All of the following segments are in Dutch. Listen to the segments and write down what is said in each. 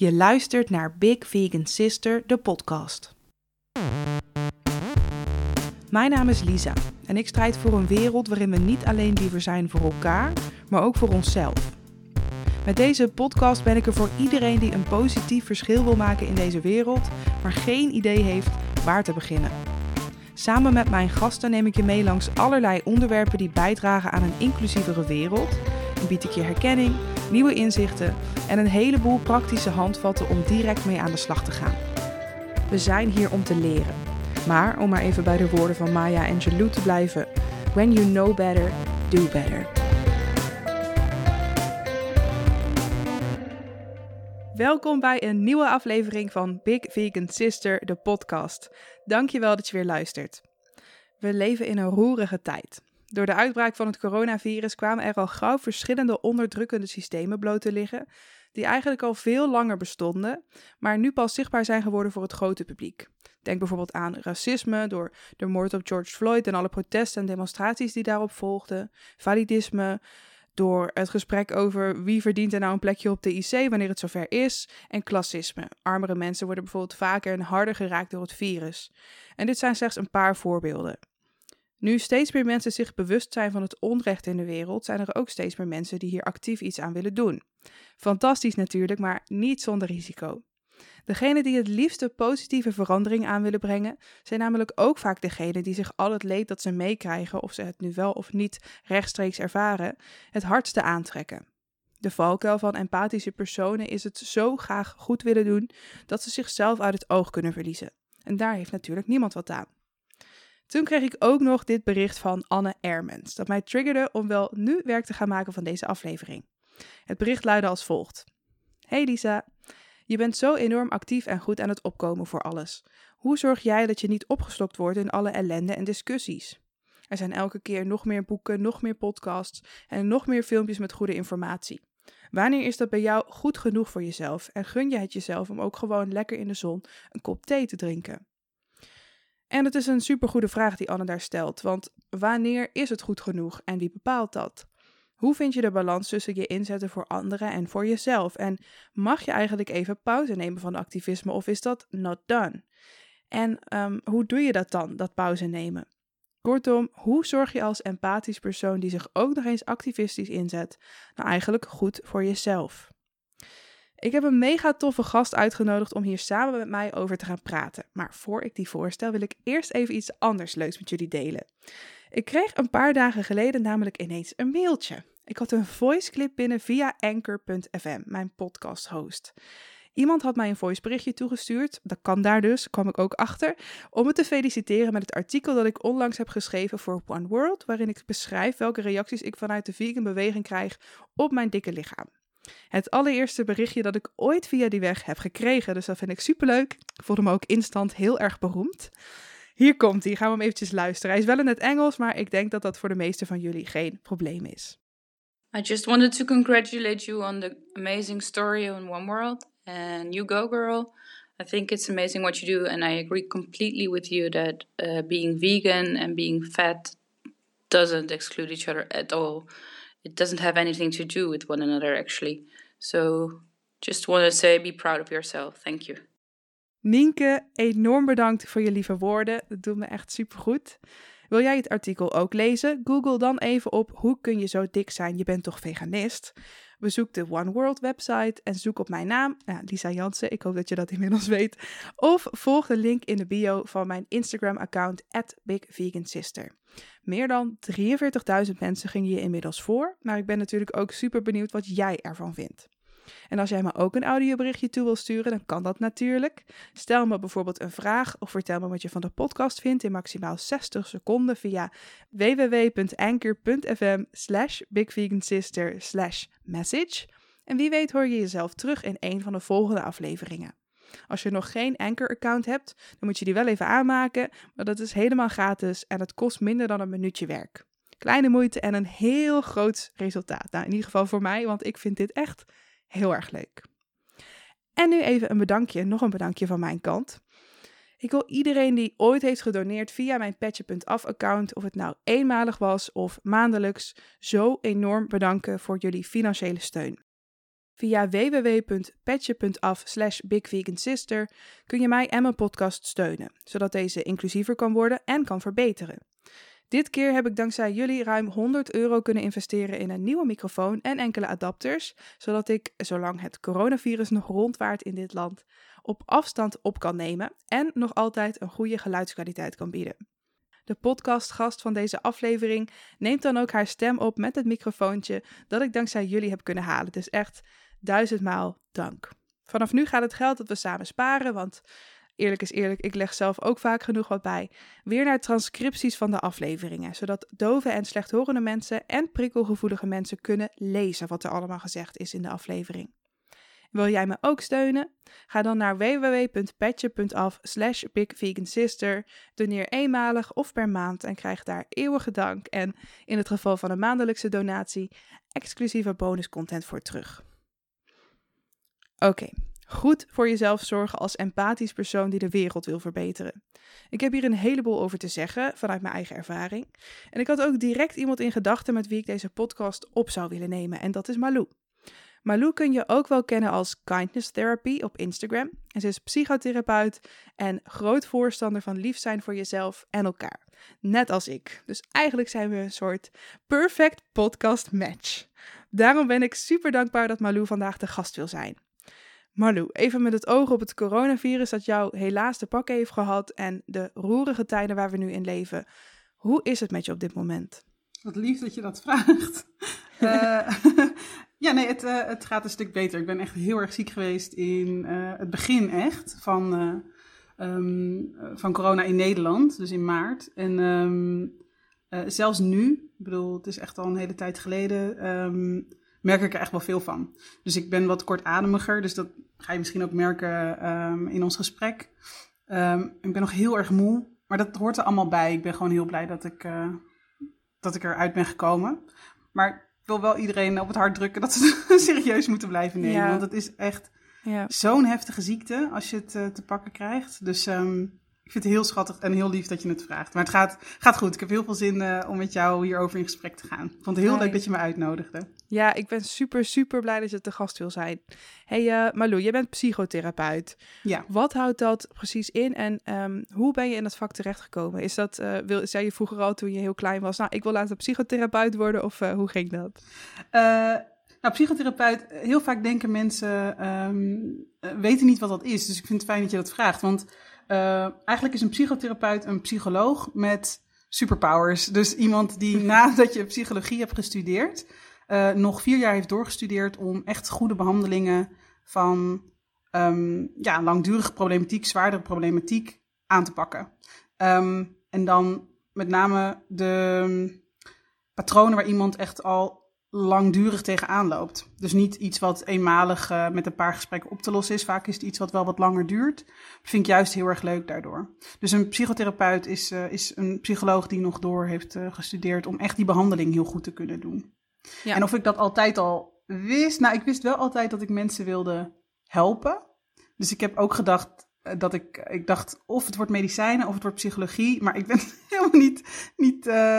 Je luistert naar Big Vegan Sister, de podcast. Mijn naam is Lisa en ik strijd voor een wereld waarin we niet alleen liever zijn voor elkaar, maar ook voor onszelf. Met deze podcast ben ik er voor iedereen die een positief verschil wil maken in deze wereld, maar geen idee heeft waar te beginnen. Samen met mijn gasten neem ik je mee langs allerlei onderwerpen die bijdragen aan een inclusievere wereld en bied ik je herkenning, nieuwe inzichten en een heleboel praktische handvatten om direct mee aan de slag te gaan. We zijn hier om te leren. Maar om maar even bij de woorden van Maya Angelou te blijven: when you know better, do better. Welkom bij een nieuwe aflevering van Big Vegan Sister, de podcast. Dankjewel dat je weer luistert. We leven in een roerige tijd. Door de uitbraak van het coronavirus kwamen er al gauw verschillende onderdrukkende systemen bloot te liggen, die eigenlijk al veel langer bestonden, maar nu pas zichtbaar zijn geworden voor het grote publiek. Denk bijvoorbeeld aan racisme door de moord op George Floyd en alle protesten en demonstraties die daarop volgden, validisme door het gesprek over wie verdient er nou een plekje op de IC wanneer het zover is, en klassisme. Armere mensen worden bijvoorbeeld vaker en harder geraakt door het virus. En dit zijn slechts een paar voorbeelden. Nu steeds meer mensen zich bewust zijn van het onrecht in de wereld, zijn er ook steeds meer mensen die hier actief iets aan willen doen. Fantastisch natuurlijk, maar niet zonder risico. Degenen die het liefste positieve verandering aan willen brengen, zijn namelijk ook vaak degenen die zich al het leed dat ze meekrijgen, of ze het nu wel of niet rechtstreeks ervaren, het hardste aantrekken. De valkuil van empathische personen is het zo graag goed willen doen dat ze zichzelf uit het oog kunnen verliezen. En daar heeft natuurlijk niemand wat aan. Toen kreeg ik ook nog dit bericht van Anne Ermans, dat mij triggerde om wel nu werk te gaan maken van deze aflevering. Het bericht luidde als volgt. Hey Lisa, je bent zo enorm actief en goed aan het opkomen voor alles. Hoe zorg jij dat je niet opgeslokt wordt in alle ellende en discussies? Er zijn elke keer nog meer boeken, nog meer podcasts en nog meer filmpjes met goede informatie. Wanneer is dat bij jou goed genoeg voor jezelf en gun je het jezelf om ook gewoon lekker in de zon een kop thee te drinken? En het is een supergoede vraag die Anne daar stelt, want wanneer is het goed genoeg en wie bepaalt dat? Hoe vind je de balans tussen je inzetten voor anderen en voor jezelf? En mag je eigenlijk even pauze nemen van activisme of is dat not done? En hoe doe je dat dan, dat pauze nemen? Kortom, hoe zorg je als empathisch persoon die zich ook nog eens activistisch inzet, nou eigenlijk goed voor jezelf? Ik heb een mega toffe gast uitgenodigd om hier samen met mij over te gaan praten. Maar voor ik die voorstel wil ik eerst even iets anders leuks met jullie delen. Ik kreeg een paar dagen geleden namelijk ineens een mailtje. Ik had een voiceclip binnen via Anchor.fm, mijn podcasthost. Iemand had mij een voiceberichtje toegestuurd, dat kan daar dus, kwam ik ook achter, om me te feliciteren met het artikel dat ik onlangs heb geschreven voor One World, waarin ik beschrijf welke reacties ik vanuit de vegan beweging krijg op mijn dikke lichaam. Het allereerste berichtje dat ik ooit via die weg heb gekregen, dus dat vind ik superleuk. Ik voelde me ook instant heel erg beroemd. Hier komt hij, gaan we hem eventjes luisteren. Hij is wel in het Engels, maar ik denk dat dat voor de meesten van jullie geen probleem is. I just wanted to congratulate you on the amazing story on One World. And you go girl. I think it's amazing what you do and I agree completely with you that being vegan and being fat doesn't exclude each other at all. It doesn't have anything to do with one another, actually. So, just want to say, be proud of yourself. Thank you. Nienke, enorm bedankt voor je lieve woorden. Dat doet me echt supergoed. Wil jij het artikel ook lezen? Google dan even op hoe kun je zo dik zijn, je bent toch veganist? Bezoek de One World website en zoek op mijn naam, Lisa Jansen, ik hoop dat je dat inmiddels weet. Of volg de link in de bio van mijn Instagram-account @BigVeganSister. Meer dan 43.000 mensen gingen je inmiddels voor, maar ik ben natuurlijk ook super benieuwd wat jij ervan vindt. En als jij me ook een audioberichtje toe wil sturen, dan kan dat natuurlijk. Stel me bijvoorbeeld een vraag of vertel me wat je van de podcast vindt in maximaal 60 seconden via www.anchor.fm/bigvegansister/message. En wie weet hoor je jezelf terug in een van de volgende afleveringen. Als je nog geen Anchor-account hebt, dan moet je die wel even aanmaken, maar dat is helemaal gratis en het kost minder dan een minuutje werk. Kleine moeite en een heel groot resultaat. Nou, in ieder geval voor mij, want ik vind dit echt heel erg leuk. En nu even een bedankje, nog een bedankje van mijn kant. Ik wil iedereen die ooit heeft gedoneerd via mijn patje.af-account, of het nou eenmalig was of maandelijks, zo enorm bedanken voor jullie financiële steun. Via www.patje.af/bigvegansister kun je mij en mijn podcast steunen, zodat deze inclusiever kan worden en kan verbeteren. Dit keer heb ik dankzij jullie ruim €100 kunnen investeren in een nieuwe microfoon en enkele adapters, zodat ik, zolang het coronavirus nog rondwaart in dit land, op afstand op kan nemen en nog altijd een goede geluidskwaliteit kan bieden. De podcastgast van deze aflevering neemt dan ook haar stem op met het microfoontje dat ik dankzij jullie heb kunnen halen. Dus echt 1000 maal dank. Vanaf nu gaat het geld dat we samen sparen, want eerlijk is eerlijk, ik leg zelf ook vaak genoeg wat bij, weer naar transcripties van de afleveringen, zodat dove en slechthorende mensen en prikkelgevoelige mensen kunnen lezen wat er allemaal gezegd is in de aflevering. Wil jij me ook steunen? Ga dan naar www.patje.af/bigvegansister, doneer eenmalig of per maand en krijg daar eeuwige dank en, in het geval van een maandelijkse donatie, exclusieve bonuscontent voor terug. Oké. Goed voor jezelf zorgen als empathisch persoon die de wereld wil verbeteren. Ik heb hier een heleboel over te zeggen, vanuit mijn eigen ervaring. En ik had ook direct iemand in gedachten met wie ik deze podcast op zou willen nemen, en dat is Malou. Malou kun je ook wel kennen als Kindness Therapy op Instagram. En ze is psychotherapeut en groot voorstander van lief zijn voor jezelf en elkaar. Net als ik. Dus eigenlijk zijn we een soort perfect podcast match. Daarom ben ik super dankbaar dat Malou vandaag de gast wil zijn. Malou, even met het oog op het coronavirus dat jou helaas te pakken heeft gehad en de roerige tijden waar we nu in leven. Hoe is het met je op dit moment? Wat lief dat je dat vraagt. Het gaat een stuk beter. Ik ben echt heel erg ziek geweest in het begin echt van corona in Nederland, dus in maart. En zelfs nu, ik bedoel, het is echt al een hele tijd geleden, merk ik er echt wel veel van. Dus ik ben wat kortademiger, dus dat ga je misschien ook merken in ons gesprek. Ik ben nog heel erg moe, maar dat hoort er allemaal bij. Ik ben gewoon heel blij dat ik eruit ben gekomen. Maar ik wil wel iedereen op het hart drukken dat ze het serieus moeten blijven nemen. Ja. Want het is echt zo'n heftige ziekte als je het te pakken krijgt. Dus ik vind het heel schattig en heel lief dat je het vraagt. Maar het gaat goed. Ik heb heel veel zin om met jou hierover in gesprek te gaan. Ik vond het heel leuk dat je me uitnodigde. Ja, ik ben super, super blij dat je te gast wil zijn. Hey Malou, jij bent psychotherapeut. Ja. Wat houdt dat precies in en hoe ben je in dat vak terechtgekomen? Is dat, zei je vroeger al toen je heel klein was, nou, ik wil later psychotherapeut worden of hoe ging dat? Psychotherapeut, heel vaak denken mensen, weten niet wat dat is. Dus ik vind het fijn dat je dat vraagt, want eigenlijk is een psychotherapeut een psycholoog met superpowers. Dus iemand die nadat je psychologie hebt gestudeerd, nog 4 jaar heeft doorgestudeerd om echt goede behandelingen van langdurige problematiek, zwaardere problematiek aan te pakken. En dan met name de patronen waar iemand echt al langdurig tegenaan loopt. Dus niet iets wat eenmalig met een paar gesprekken op te lossen is. Vaak is het iets wat wel wat langer duurt. Dat vind ik juist heel erg leuk daardoor. Dus een psychotherapeut is een psycholoog die nog door heeft gestudeerd om echt die behandeling heel goed te kunnen doen. Ja. En of ik dat altijd al wist? Nou, ik wist wel altijd dat ik mensen wilde helpen. Dus ik heb ook gedacht dat ik dacht of het wordt medicijnen of het wordt psychologie. Maar ik ben helemaal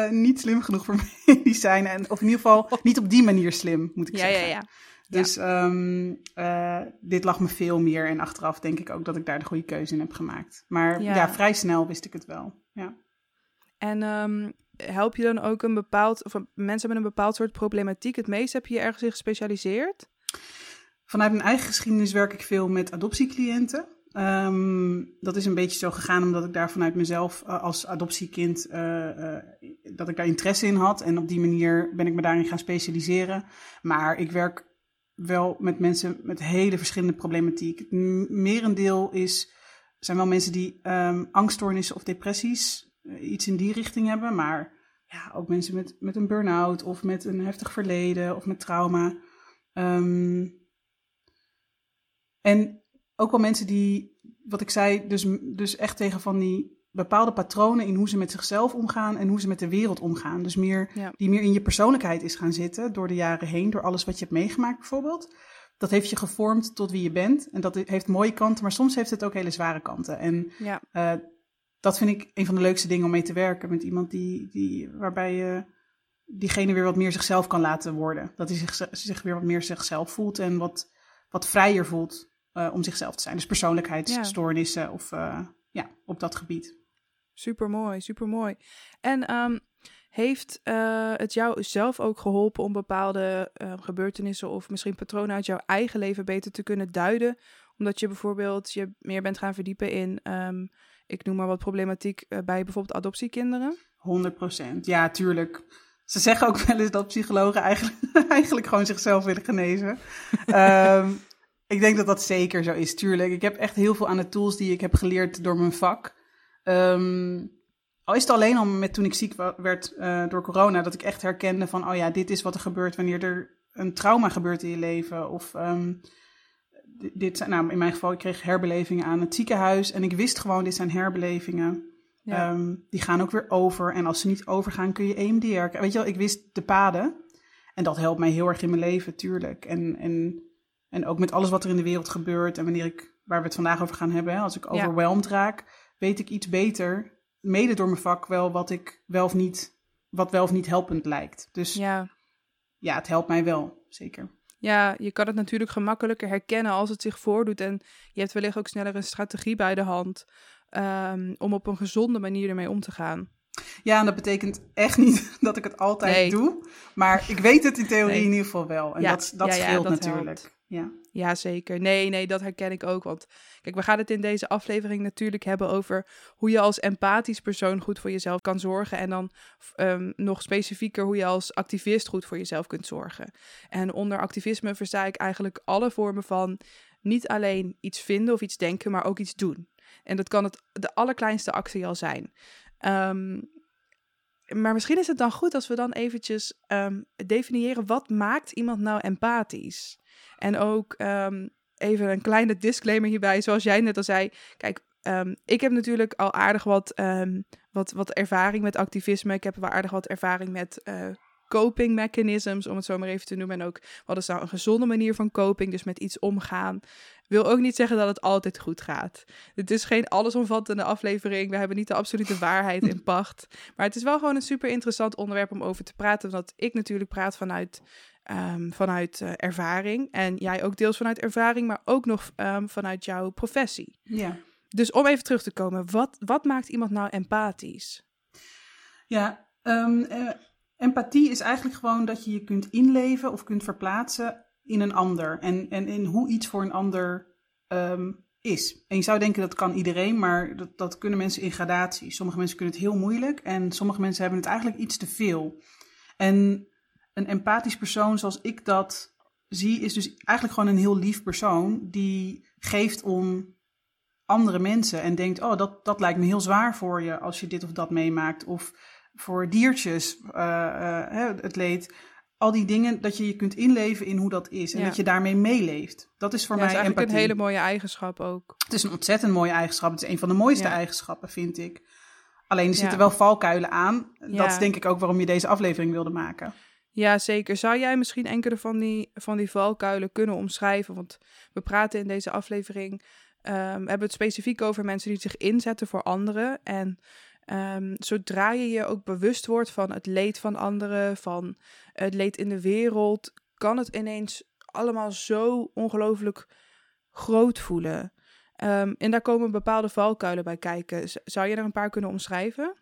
niet slim genoeg voor medicijnen. En, of in ieder geval niet op die manier slim, moet ik zeggen. Ja. Dus dit lag me veel meer. En achteraf denk ik ook dat ik daar de goede keuze in heb gemaakt. Maar vrij snel wist ik het wel. Ja. En help je dan ook een bepaald, of mensen met een bepaald soort problematiek het meest? Heb je ergens in gespecialiseerd? Vanuit mijn eigen geschiedenis werk ik veel met adoptiecliënten. Dat is een beetje zo gegaan omdat ik daar vanuit mezelf als adoptiekind, dat ik daar interesse in had. En op die manier ben ik me daarin gaan specialiseren. Maar ik werk wel met mensen met hele verschillende problematiek. Het merendeel zijn wel mensen die angststoornissen of depressies, iets in die richting hebben, maar ja, ook mensen met een burn-out of met een heftig verleden of met trauma. En ook wel mensen die, wat ik zei, dus echt tegen van die bepaalde patronen in hoe ze met zichzelf omgaan en hoe ze met de wereld omgaan. Dus die meer in je persoonlijkheid is gaan zitten door de jaren heen, door alles wat je hebt meegemaakt bijvoorbeeld. Dat heeft je gevormd tot wie je bent en dat heeft mooie kanten, maar soms heeft het ook hele zware kanten. En dat vind ik een van de leukste dingen om mee te werken. Met iemand waarbij je diegene weer wat meer zichzelf kan laten worden. Dat hij zich weer wat meer zichzelf voelt en wat wat vrijer voelt om zichzelf te zijn. Dus persoonlijkheidsstoornissen op dat gebied. Supermooi, supermooi. En heeft het jou zelf ook geholpen om bepaalde gebeurtenissen of misschien patronen uit jouw eigen leven beter te kunnen duiden? Omdat je bijvoorbeeld je meer bent gaan verdiepen in, ik noem maar wat problematiek bij bijvoorbeeld adoptiekinderen? 100%, ja, tuurlijk. Ze zeggen ook wel eens dat psychologen eigenlijk gewoon zichzelf willen genezen. Ik denk dat dat zeker zo is, tuurlijk. Ik heb echt heel veel aan de tools die ik heb geleerd door mijn vak. Al is het alleen al met toen ik ziek werd door corona, dat ik echt herkende van, oh ja, dit is wat er gebeurt wanneer er een trauma gebeurt in je leven. Of in mijn geval, ik kreeg herbelevingen aan het ziekenhuis en ik wist gewoon, dit zijn herbelevingen. Ja. Die gaan ook weer over. En als ze niet overgaan, kun je EMDR. Weet je wel, ik wist de paden. En dat helpt mij heel erg in mijn leven, tuurlijk. En ook met alles wat er in de wereld gebeurt. En waar we het vandaag over gaan hebben. Hè, als ik overweldigd raak, weet ik iets beter. Mede door mijn vak wel wat wel of niet helpend lijkt. Dus ja, het helpt mij wel, zeker. Ja, je kan het natuurlijk gemakkelijker herkennen als het zich voordoet. En je hebt wellicht ook sneller een strategie bij de hand. Om op een gezonde manier ermee om te gaan. Ja, en dat betekent echt niet dat ik het altijd doe. Maar ik weet het in theorie in ieder geval wel. En dat scheelt dat natuurlijk. Ja. Ja, zeker. Nee, dat herken ik ook. Want kijk, we gaan het in deze aflevering natuurlijk hebben over hoe je als empathisch persoon goed voor jezelf kan zorgen. En dan nog specifieker hoe je als activist goed voor jezelf kunt zorgen. En onder activisme versta ik eigenlijk alle vormen van niet alleen iets vinden of iets denken, maar ook iets doen. En dat kan de allerkleinste actie al zijn. Maar misschien is het dan goed als we dan eventjes definiëren, wat maakt iemand nou empathisch? En ook even een kleine disclaimer hierbij, zoals jij net al zei. Kijk, ik heb natuurlijk al aardig wat ervaring met activisme. Ik heb wel aardig wat ervaring met coping mechanisms, om het zo maar even te noemen. En ook, wat is nou een gezonde manier van coping, dus met iets omgaan. Wil ook niet zeggen dat het altijd goed gaat. Het is geen allesomvattende aflevering. We hebben niet de absolute waarheid in pacht. Maar het is wel gewoon een super interessant onderwerp om over te praten. Omdat ik natuurlijk praat vanuit ervaring. En jij ook deels vanuit ervaring, maar ook nog vanuit jouw professie. Ja. Dus om even terug te komen. Wat maakt iemand nou empathisch? Ja, empathie is eigenlijk gewoon dat je je kunt inleven of kunt verplaatsen in een ander. En in hoe iets voor een ander is. En je zou denken dat kan iedereen, maar dat kunnen mensen in gradatie. Sommige mensen kunnen het heel moeilijk en sommige mensen hebben het eigenlijk iets te veel. En een empathisch persoon zoals ik dat zie, is dus eigenlijk gewoon een heel lief persoon die geeft om andere mensen en denkt, oh, dat lijkt me heel zwaar voor je als je dit of dat meemaakt. Of voor diertjes, het leed. Al die dingen, dat je je kunt inleven in hoe dat is. En dat je daarmee meeleeft. Dat is voor mij empathie. Het is eigenlijk een hele mooie eigenschap ook. Het is een ontzettend mooie eigenschap. Het is een van de mooiste eigenschappen, vind ik. Alleen, er zitten wel valkuilen aan. Ja. Dat is denk ik ook waarom je deze aflevering wilde maken. Ja, zeker. Zou jij misschien enkele van die valkuilen kunnen omschrijven? Want we praten in deze aflevering, hebben het specifiek over mensen die zich inzetten voor anderen. En zodra je je ook bewust wordt van het leed van anderen, van het leed in de wereld, kan het ineens allemaal zo ongelooflijk groot voelen. En daar komen bepaalde valkuilen bij kijken. Zou je er een paar kunnen omschrijven?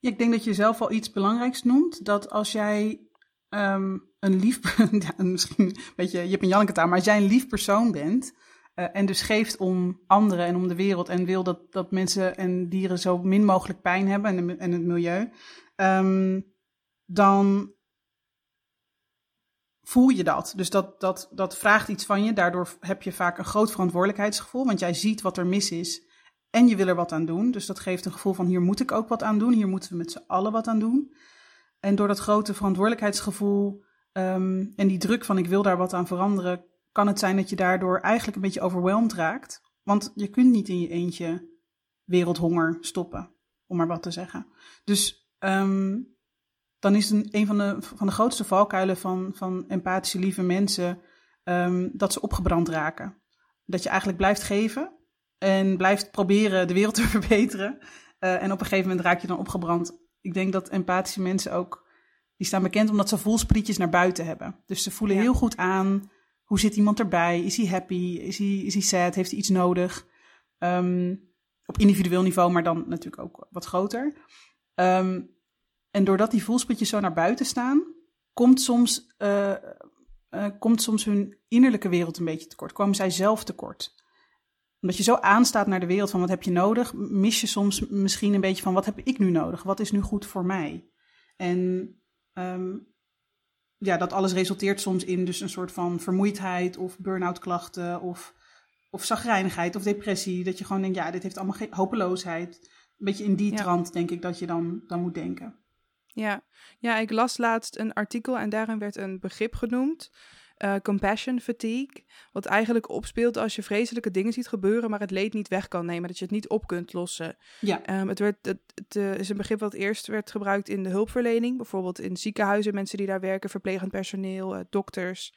Ja, ik denk dat je zelf al iets belangrijks noemt. Dat als jij een lief... ja, misschien een beetje Jip en Janneke taal, maar als jij een lief persoon bent en dus geeft om anderen en om de wereld en wil dat mensen en dieren zo min mogelijk pijn hebben en het milieu, dan voel je dat. Dus dat vraagt iets van je. Daardoor heb je vaak een groot verantwoordelijkheidsgevoel, want jij ziet wat er mis is en je wil er wat aan doen. Dus dat geeft een gevoel van, hier moet ik ook wat aan doen, hier moeten we met z'n allen wat aan doen. En door dat grote verantwoordelijkheidsgevoel en die druk van ik wil daar wat aan veranderen, kan het zijn dat je daardoor eigenlijk een beetje overweldigd raakt. Want je kunt niet in je eentje wereldhonger stoppen, om maar wat te zeggen. Dus dan is een van de grootste valkuilen van empathische lieve mensen dat ze opgebrand raken. Dat je eigenlijk blijft geven en blijft proberen de wereld te verbeteren. En op een gegeven moment raak je dan opgebrand. Ik denk dat empathische mensen ook, die staan bekend omdat ze voelsprietjes naar buiten hebben. Dus ze voelen heel goed aan Hoe zit iemand erbij? Is hij happy? Is hij sad? Heeft hij iets nodig? Op individueel niveau, maar dan natuurlijk ook wat groter. En doordat die voelspitjes zo naar buiten staan, komt soms hun innerlijke wereld een beetje tekort. Komen zij zelf tekort? Omdat je zo aanstaat naar de wereld van wat heb je nodig, mis je soms misschien een beetje van wat heb ik nu nodig? Wat is nu goed voor mij? En dat alles resulteert soms in dus een soort van vermoeidheid of burn-out klachten of chagrijnigheid of depressie. Dat je gewoon denkt, ja, dit heeft allemaal hopeloosheid. Een beetje in die trant denk ik dat je dan moet denken. Ja, ik las laatst een artikel en daarin werd een begrip genoemd. Compassion fatigue, wat eigenlijk opspeelt als je vreselijke dingen ziet gebeuren, maar het leed niet weg kan nemen, dat je het niet op kunt lossen. Ja. Het is een begrip wat eerst werd gebruikt in de hulpverlening, bijvoorbeeld in ziekenhuizen, mensen die daar werken, verplegend personeel, dokters.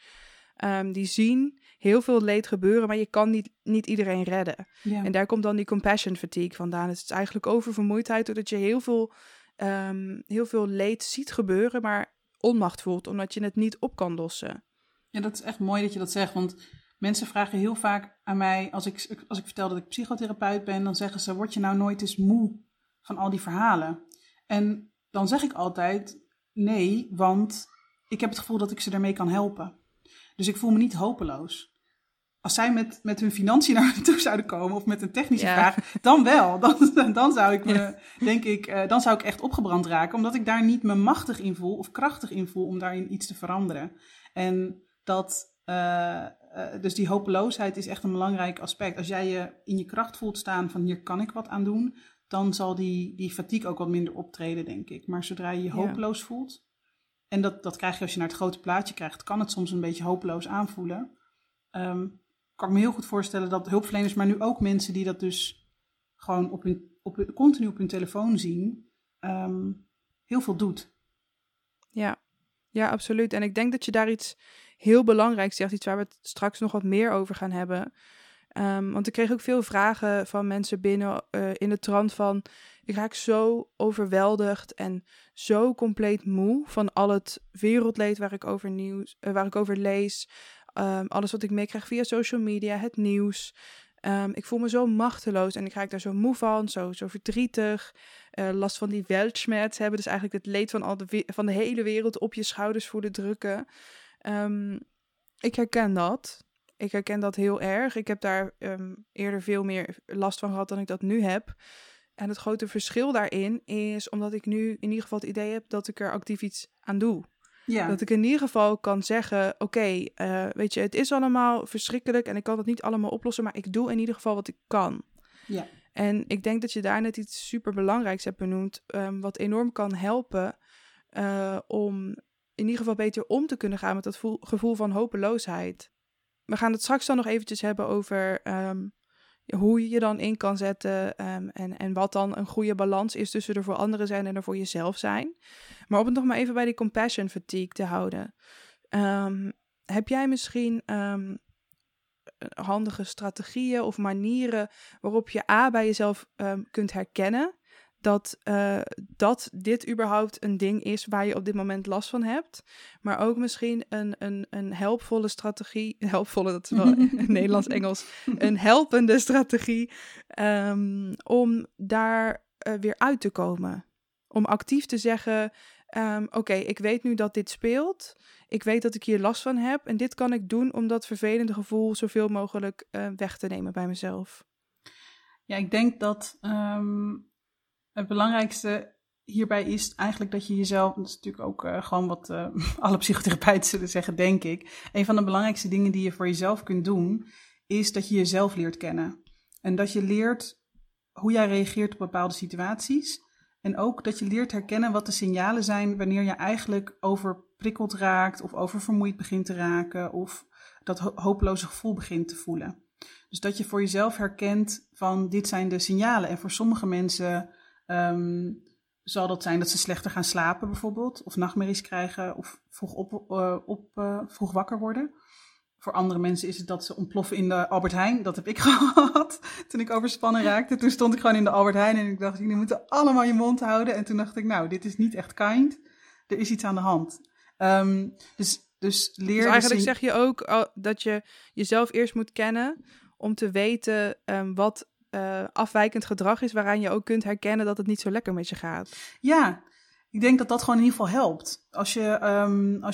Die zien heel veel leed gebeuren, maar je kan niet iedereen redden. Ja. En daar komt dan die compassion fatigue vandaan. Dus het is eigenlijk oververmoeidheid, doordat je heel veel leed ziet gebeuren, maar onmacht voelt, omdat je het niet op kan lossen. Ja, dat is echt mooi dat je dat zegt, want mensen vragen heel vaak aan mij, als ik vertel dat ik psychotherapeut ben, dan zeggen ze, word je nou nooit eens moe van al die verhalen? En dan zeg ik altijd, nee, want ik heb het gevoel dat ik ze daarmee kan helpen. Dus ik voel me niet hopeloos. Als zij met hun financiën naar me toe zouden komen of met een technische vraag, dan wel. Dan zou ik me, denk ik, dan zou ik echt opgebrand raken, omdat ik daar niet me machtig in voel of krachtig in voel om daarin iets te veranderen. En dat, dus die hopeloosheid is echt een belangrijk aspect. Als jij je in je kracht voelt staan van hier kan ik wat aan doen, dan zal die fatigue ook wat minder optreden, denk ik. Maar zodra je je hopeloos voelt, en dat krijg je als je naar het grote plaatje krijgt, kan het soms een beetje hopeloos aanvoelen. Kan ik me heel goed voorstellen dat hulpverleners, maar nu ook mensen die dat dus gewoon continu op hun telefoon zien, heel veel doet. Ja, absoluut. En ik denk dat je daar iets heel belangrijks zegt, iets waar we het straks nog wat meer over gaan hebben. Want ik kreeg ook veel vragen van mensen binnen in de trant van, ik raak zo overweldigd en zo compleet moe van al het wereldleed waar ik over lees. Alles wat ik meekrijg via social media, het nieuws. Ik voel me zo machteloos en ik raak daar zo moe van, zo verdrietig. Last van die weltschmerz hebben, dus eigenlijk het leed van, van de hele wereld op je schouders voelen drukken. Ik herken dat. Ik herken dat heel erg. Ik heb daar eerder veel meer last van gehad dan ik dat nu heb. En het grote verschil daarin is omdat ik nu in ieder geval het idee heb dat ik er actief iets aan doe. Ja. Dat ik in ieder geval kan zeggen, oké, weet je, het is allemaal verschrikkelijk en ik kan het niet allemaal oplossen, maar ik doe in ieder geval wat ik kan. Ja. En ik denk dat je daar net iets superbelangrijks hebt benoemd, wat enorm kan helpen om in ieder geval beter om te kunnen gaan met dat gevoel van hopeloosheid. We gaan het straks dan nog eventjes hebben over hoe je je dan in kan zetten en wat dan een goede balans is tussen er voor anderen zijn en er voor jezelf zijn. Maar om het nog maar even bij die compassion fatigue te houden. Heb jij misschien handige strategieën of manieren waarop je bij jezelf kunt herkennen dat dit überhaupt een ding is waar je op dit moment last van hebt, maar ook misschien een helpvolle strategie, dat is wel Nederlands-Engels, een helpende strategie om daar weer uit te komen. Om actief te zeggen, oké, ik weet nu dat dit speelt, ik weet dat ik hier last van heb en dit kan ik doen om dat vervelende gevoel zoveel mogelijk weg te nemen bij mezelf. Ja, ik denk dat het belangrijkste hierbij is eigenlijk dat je jezelf, dat is natuurlijk ook gewoon wat alle psychotherapeuten zullen zeggen, denk ik. Een van de belangrijkste dingen die je voor jezelf kunt doen, is dat je jezelf leert kennen. En dat je leert hoe jij reageert op bepaalde situaties. En ook dat je leert herkennen wat de signalen zijn wanneer je eigenlijk overprikkeld raakt of oververmoeid begint te raken of dat hopeloze gevoel begint te voelen. Dus dat je voor jezelf herkent van dit zijn de signalen. En voor sommige mensen zal dat zijn dat ze slechter gaan slapen bijvoorbeeld, of nachtmerries krijgen, of vroeg wakker worden. Voor andere mensen is het dat ze ontploffen in de Albert Heijn. Dat heb ik gehad toen ik overspannen raakte. Toen stond ik gewoon in de Albert Heijn en ik dacht, jullie moeten allemaal je mond houden. En toen dacht ik, nou, dit is niet echt kind. Er is iets aan de hand. Dus Dus eigenlijk zeg je ook dat je jezelf eerst moet kennen om te weten wat afwijkend gedrag is, waaraan je ook kunt herkennen dat het niet zo lekker met je gaat. Ja, ik denk dat dat gewoon in ieder geval helpt. Als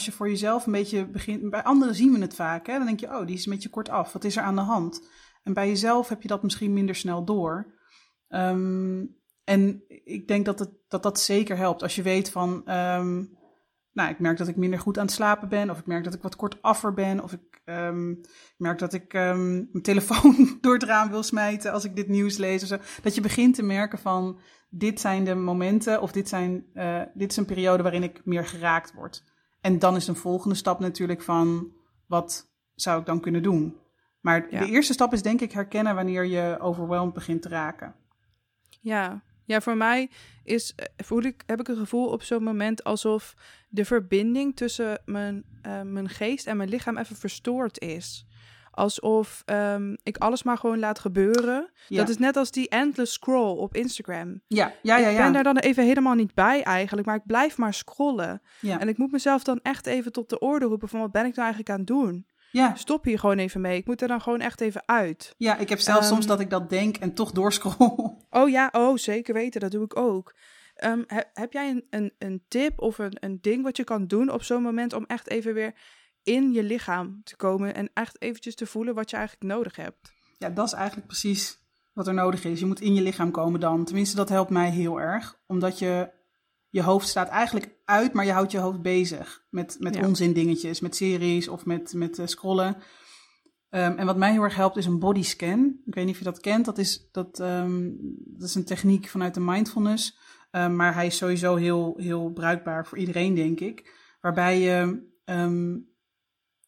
je voor jezelf een beetje begint, bij anderen zien we het vaak, hè? Dan denk je, oh, die is een beetje kortaf, wat is er aan de hand? En bij jezelf heb je dat misschien minder snel door. En ik denk dat dat zeker helpt als je weet van... Nou, ik merk dat ik minder goed aan het slapen ben, of ik merk dat ik wat kortaffer ben, of ik merk dat ik mijn telefoon door het raam wil smijten als ik dit nieuws lees of zo. Dat je begint te merken van, dit zijn de momenten, of dit is een periode waarin ik meer geraakt word. En dan is een volgende stap natuurlijk van, wat zou ik dan kunnen doen? Maar ja, de eerste stap is denk ik herkennen wanneer je overwhelmed begint te raken. Ja. Ja, voor mij heb ik een gevoel op zo'n moment alsof de verbinding tussen mijn geest en mijn lichaam even verstoord is. Alsof ik alles maar gewoon laat gebeuren. Ja. Dat is net als die endless scroll op Instagram. Ja. Ik ben daar dan even helemaal niet bij eigenlijk, maar ik blijf maar scrollen. Ja. En ik moet mezelf dan echt even tot de orde roepen van, wat ben ik nou eigenlijk aan het doen? Ja. Stop hier gewoon even mee. Ik moet er dan gewoon echt even uit. Ja, ik heb zelfs soms dat ik dat denk en toch doorscroll. Oh ja, zeker weten. Dat doe ik ook. Heb jij een tip of een ding wat je kan doen op zo'n moment om echt even weer in je lichaam te komen en echt eventjes te voelen wat je eigenlijk nodig hebt? Ja, dat is eigenlijk precies wat er nodig is. Je moet in je lichaam komen dan. Tenminste, dat helpt mij heel erg. Omdat je hoofd staat eigenlijk uit, maar je houdt je hoofd bezig met onzin dingetjes, met series of met scrollen. En wat mij heel erg helpt is een bodyscan. Ik weet niet of je dat kent. Dat is een techniek vanuit de mindfulness. Maar hij is sowieso heel, heel bruikbaar voor iedereen, denk ik. Waarbij je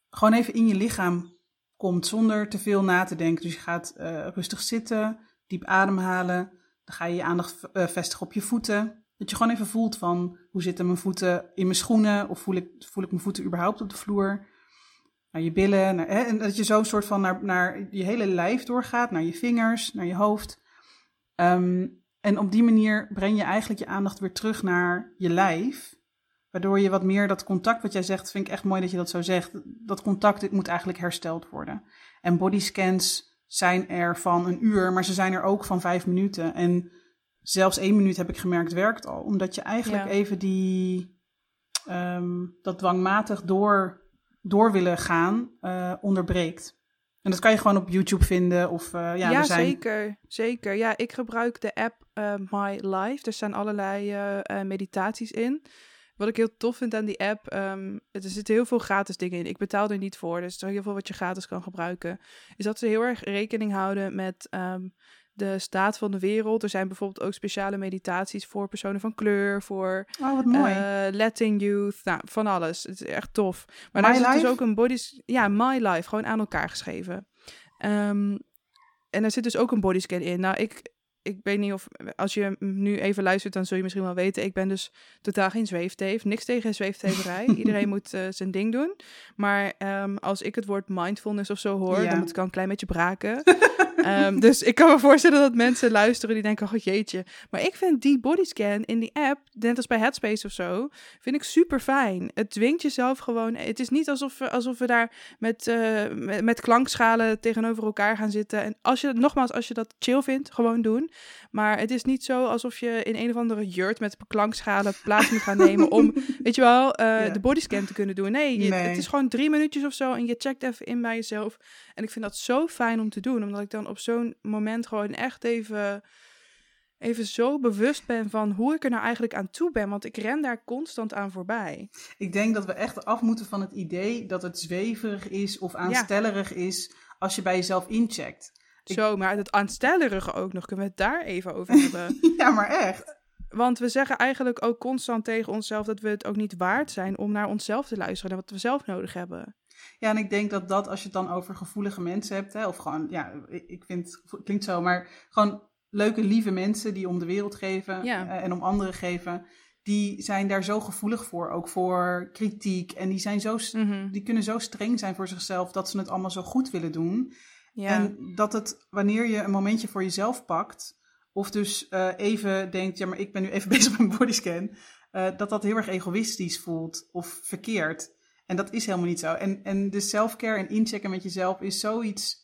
gewoon even in je lichaam komt zonder te veel na te denken. Dus je gaat rustig zitten, diep ademhalen. Dan ga je je aandacht vestigen op je voeten. Dat je gewoon even voelt van, hoe zitten mijn voeten in mijn schoenen? Of voel ik mijn voeten überhaupt op de vloer? Naar je billen. En dat je zo een soort van naar je hele lijf doorgaat. Naar je vingers, naar je hoofd. En op die manier breng je eigenlijk je aandacht weer terug naar je lijf. Waardoor je wat meer dat contact, wat jij zegt, vind ik echt mooi dat je dat zo zegt. Dat contact, dit moet eigenlijk hersteld worden. En bodyscans zijn er van 1 uur, maar ze zijn er ook van 5 minuten. En zelfs 1 minuut, heb ik gemerkt, werkt al. Omdat je eigenlijk even dat dwangmatig door willen gaan onderbreekt. En dat kan je gewoon op YouTube vinden. Of, ja, er zijn... zeker. Ja, ik gebruik de app My Life. Er staan allerlei meditaties in. Wat ik heel tof vind aan die app, er zitten heel veel gratis dingen in. Ik betaal er niet voor, dus er is heel veel wat je gratis kan gebruiken. Is dat ze heel erg rekening houden met... de staat van de wereld. Er zijn bijvoorbeeld ook speciale meditaties voor personen van kleur, voor wat mooi. Latin youth, nou, van alles. Het is echt tof. Maar daar zit dus ook een bodyscan. Ja, My Life, gewoon aan elkaar geschreven. En er zit dus ook een bodyscan in. Nou, ik weet niet of, als je nu even luistert, dan zul je misschien wel weten, ik ben dus totaal geen zweefteef. Niks tegen zweefteverij. Iedereen moet zijn ding doen. Maar als ik het woord mindfulness of zo hoor, dan moet ik al een klein beetje braken. Dus ik kan me voorstellen dat mensen luisteren die denken, oh jeetje. Maar ik vind die bodyscan in die app, net als bij Headspace of zo, vind ik super fijn. Het dwingt jezelf gewoon. Het is niet alsof we daar met klankschalen tegenover elkaar gaan zitten. En als je dat chill vindt, gewoon doen. Maar het is niet zo alsof je in een of andere jurt met klankschalen plaats moet gaan nemen om, weet je wel, de bodyscan te kunnen doen. Nee, het is gewoon 3 minuutjes of zo en je checkt even in bij jezelf. En ik vind dat zo fijn om te doen, omdat ik dan op zo'n moment gewoon echt even zo bewust ben van hoe ik er nou eigenlijk aan toe ben. Want ik ren daar constant aan voorbij. Ik denk dat we echt af moeten van het idee dat het zweverig is of aanstellerig is als je bij jezelf incheckt. Zo, maar dat aanstellerige ook nog, kunnen we het daar even over hebben? Ja, maar echt. Want we zeggen eigenlijk ook constant tegen onszelf dat we het ook niet waard zijn om naar onszelf te luisteren en wat we zelf nodig hebben. Ja, en ik denk dat als je het dan over gevoelige mensen hebt, hè, of gewoon, ja, ik vind, het klinkt zo, maar gewoon leuke, lieve mensen die om de wereld geven en om anderen geven, die zijn daar zo gevoelig voor, ook voor kritiek. En die zijn zo, die kunnen zo streng zijn voor zichzelf dat ze het allemaal zo goed willen doen. Ja. En dat het, wanneer je een momentje voor jezelf pakt, of dus even denkt, ja, maar ik ben nu even bezig met een bodyscan, dat heel erg egoïstisch voelt of verkeerd. En dat is helemaal niet zo. En dus selfcare en inchecken met jezelf is zoiets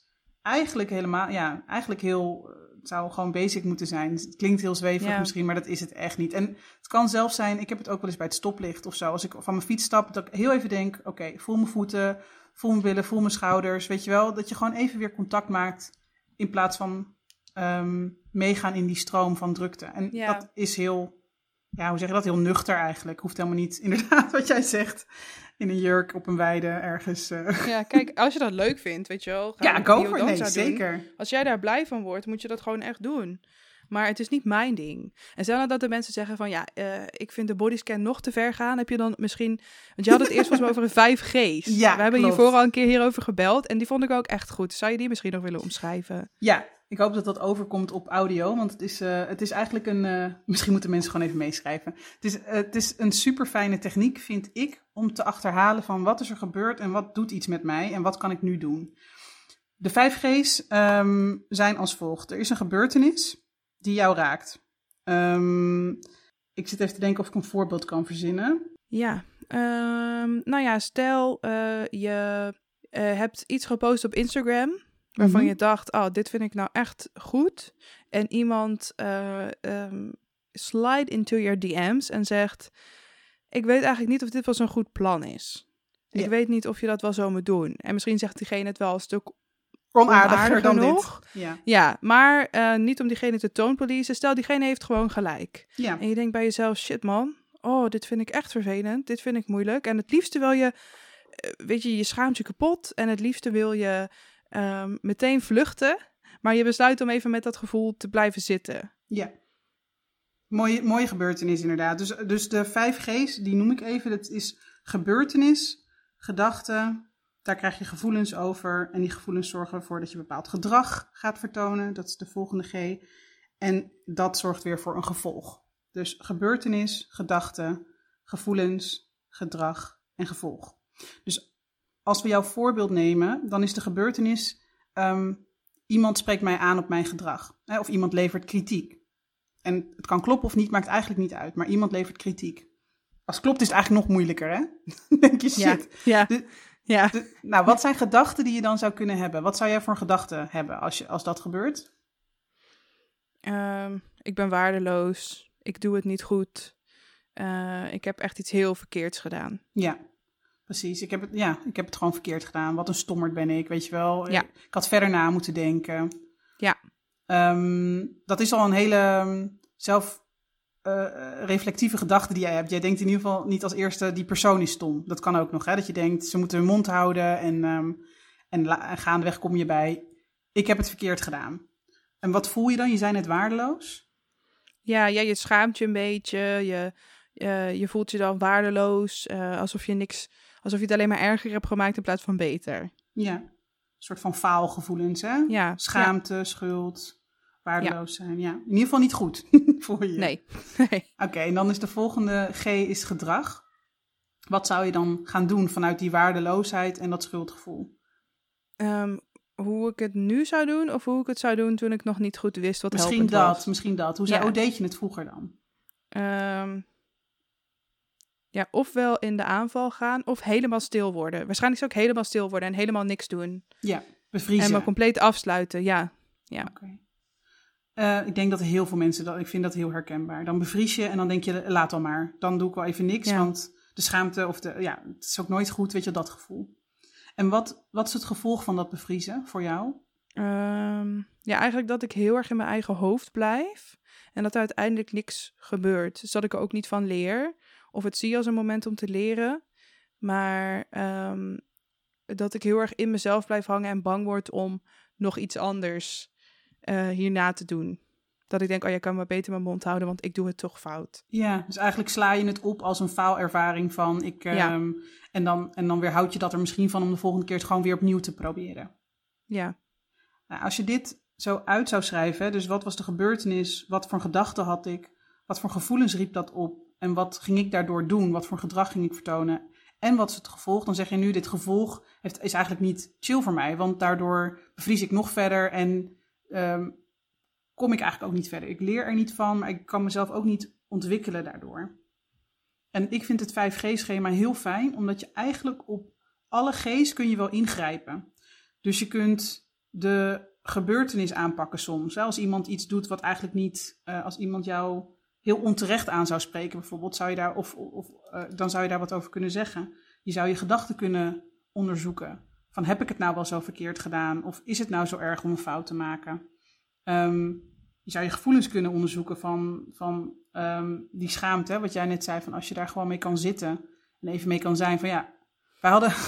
eigenlijk helemaal, ja, eigenlijk heel, het zou gewoon basic moeten zijn. Het klinkt heel zweverig misschien, maar dat is het echt niet. En het kan zelfs zijn, ik heb het ook wel eens bij het stoplicht of zo. Als ik van mijn fiets stap, dat ik heel even denk, oké, voel mijn voeten, voel mijn billen, voel mijn schouders. Weet je wel, dat je gewoon even weer contact maakt in plaats van meegaan in die stroom van drukte. En dat is heel... Ja, hoe zeg je dat? Heel nuchter eigenlijk. Hoeft helemaal niet, inderdaad, wat jij zegt. In een jurk, op een weide, ergens. Ja, kijk, als je dat leuk vindt, weet je wel. Ja, go for it. Nee, zeker. Doen. Als jij daar blij van wordt, moet je dat gewoon echt doen. Maar het is niet mijn ding. En stel nou dat de mensen zeggen van, ja, ik vind de bodyscan nog te ver gaan. Heb je dan misschien... Want je had het eerst volgens mij over een 5G's. Ja, we hebben hiervoor al een keer hierover gebeld. En die vond ik ook echt goed. Zou je die misschien nog willen omschrijven? Ja. Ik hoop dat dat overkomt op audio, want het is eigenlijk een... misschien moeten mensen gewoon even meeschrijven. Het is een super fijne techniek, vind ik, om te achterhalen van wat is er gebeurd en wat doet iets met mij en wat kan ik nu doen. De 5G's zijn als volgt. Er is een gebeurtenis die jou raakt. Ik zit even te denken of ik een voorbeeld kan verzinnen. Ja, nou ja, stel je hebt iets gepost op Instagram... Waarvan je dacht, oh, dit vind ik nou echt goed. En iemand slide into your DM's en zegt... Ik weet eigenlijk niet of dit wel zo'n goed plan is. Ja. Ik weet niet of je dat wel zo moet doen. En misschien zegt diegene het wel een stuk onaardiger dan nog. Dit. Ja, maar niet om diegene te toonpolicen. Stel, diegene heeft gewoon gelijk. Ja. En je denkt bij jezelf, shit man. Oh, dit vind ik echt vervelend. Dit vind ik moeilijk. En het liefste wil je... Weet je, je schaamt je kapot. En het liefste wil je... meteen vluchten, maar je besluit om even met dat gevoel te blijven zitten. Ja, mooie gebeurtenis inderdaad. Dus de 5G's, die noem ik even, dat is gebeurtenis, gedachten, daar krijg je gevoelens over en die gevoelens zorgen ervoor dat je bepaald gedrag gaat vertonen, dat is de volgende G, en dat zorgt weer voor een gevolg. Dus gebeurtenis, gedachten, gevoelens, gedrag en gevolg. Dus als we jouw voorbeeld nemen, dan is de gebeurtenis... iemand spreekt mij aan op mijn gedrag. Hè? Of iemand levert kritiek. En het kan kloppen of niet, maakt eigenlijk niet uit. Maar iemand levert kritiek. Als het klopt is het eigenlijk nog moeilijker, hè? Denk je, shit. Ja. Ja. Nou, wat zijn gedachten die je dan zou kunnen hebben? Wat zou jij voor gedachten hebben als dat gebeurt? Ik ben waardeloos. Ik doe het niet goed. Ik heb echt iets heel verkeerds gedaan. Ja. Precies, ik heb het gewoon verkeerd gedaan. Wat een stommerd ben ik, weet je wel. Ja. Ik had verder na moeten denken. Ja. Dat is al een hele zelfreflectieve gedachte die jij hebt. Jij denkt in ieder geval niet als eerste, die persoon is stom. Dat kan ook nog, hè. Dat je denkt, ze moeten hun mond houden en gaandeweg kom je bij. Ik heb het verkeerd gedaan. En wat voel je dan? Je zei net waardeloos? Ja, je schaamt je een beetje. Je voelt je dan waardeloos, alsof je het alleen maar erger hebt gemaakt in plaats van beter. Ja, een soort van faalgevoelens, hè? Ja. Schaamte, schuld, waardeloos zijn. Ja. In ieder geval niet goed voor je. Nee. Oké, en dan is de volgende G is gedrag. Wat zou je dan gaan doen vanuit die waardeloosheid en dat schuldgevoel? Hoe ik het nu zou doen of hoe ik het zou doen toen ik nog niet goed wist wat helpend was. Misschien dat. Hoe deed je het vroeger dan? Ja, ofwel in de aanval gaan of helemaal stil worden. Waarschijnlijk zou ik helemaal stil worden en helemaal niks doen. Ja, bevriezen. En me compleet afsluiten, ja. Okay. Ik denk dat heel veel mensen, ik vind dat heel herkenbaar. Dan bevries je en dan denk je, laat al maar. Dan doe ik wel even niks, want de schaamte of het is ook nooit goed, weet je, dat gevoel. En wat is het gevolg van dat bevriezen voor jou? Ja, eigenlijk dat ik heel erg in mijn eigen hoofd blijf. En dat er uiteindelijk niks gebeurt. Dus dat ik er ook niet van leer. Of het zie als een moment om te leren. Maar dat ik heel erg in mezelf blijf hangen en bang word om nog iets anders hierna te doen. Dat ik denk, oh, jij kan maar beter mijn mond houden, want ik doe het toch fout. Ja, dus eigenlijk sla je het op als een faalervaring van en dan weerhoud je dat er misschien van om de volgende keer het gewoon weer opnieuw te proberen. Ja. Nou, als je dit zo uit zou schrijven, dus wat was de gebeurtenis, wat voor gedachten had ik, wat voor gevoelens riep dat op, en wat ging ik daardoor doen? Wat voor gedrag ging ik vertonen? En wat is het gevolg? Dan zeg je nu, dit gevolg is eigenlijk niet chill voor mij. Want daardoor bevries ik nog verder en kom ik eigenlijk ook niet verder. Ik leer er niet van, maar ik kan mezelf ook niet ontwikkelen daardoor. En ik vind het 5G-schema heel fijn, omdat je eigenlijk op alle G's kun je wel ingrijpen. Dus je kunt de gebeurtenis aanpakken soms. Als iemand iets doet wat eigenlijk niet, als iemand jou heel onterecht aan zou spreken bijvoorbeeld, zou je daar, dan zou je daar wat over kunnen zeggen. Je zou je gedachten kunnen onderzoeken. Van heb ik het nou wel zo verkeerd gedaan? Of is het nou zo erg om een fout te maken? Je zou je gevoelens kunnen onderzoeken van die schaamte, wat jij net zei, van als je daar gewoon mee kan zitten en even mee kan zijn van ja, we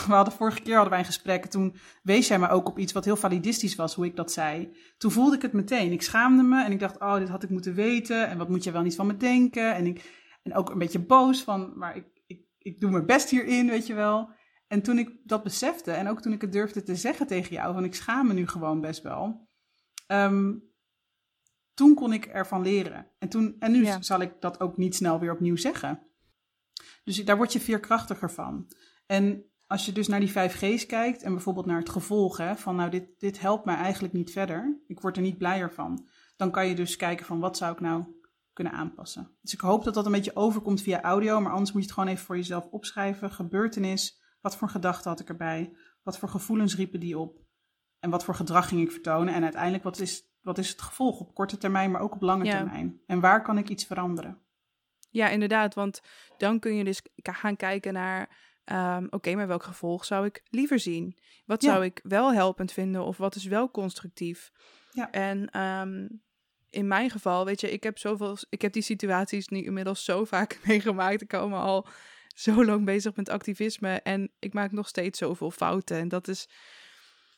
hadden vorige keer hadden wij een gesprek, toen wees jij me ook op iets wat heel validistisch was, hoe ik dat zei. Toen voelde ik het meteen, ik schaamde me en ik dacht, oh, dit had ik moeten weten en wat moet je wel niet van me denken? En ook een beetje boos van, maar ik doe mijn best hierin, weet je wel. En toen ik dat besefte en ook toen ik het durfde te zeggen tegen jou, van ik schaam me nu gewoon best wel, toen kon ik ervan leren. En nu ja, zal ik dat ook niet snel weer opnieuw zeggen. Dus daar word je veerkrachtiger van. En als je dus naar die 5G's kijkt en bijvoorbeeld naar het gevolg, hè, van nou, dit helpt mij eigenlijk niet verder, ik word er niet blijer van, dan kan je dus kijken van wat zou ik nou kunnen aanpassen. Dus ik hoop dat dat een beetje overkomt via audio, maar anders moet je het gewoon even voor jezelf opschrijven. Gebeurtenis, wat voor gedachten had ik erbij, wat voor gevoelens riepen die op en wat voor gedrag ging ik vertonen en uiteindelijk wat is het gevolg op korte termijn, maar ook op lange termijn? En waar kan ik iets veranderen? Ja, inderdaad, want dan kun je dus gaan kijken naar Oké, maar welk gevolg zou ik liever zien? Wat zou ik wel helpend vinden of wat is wel constructief? Ja. En in mijn geval, weet je, ik heb die situaties nu inmiddels zo vaak meegemaakt. Ik hou me al zo lang bezig met activisme en ik maak nog steeds zoveel fouten. En dat is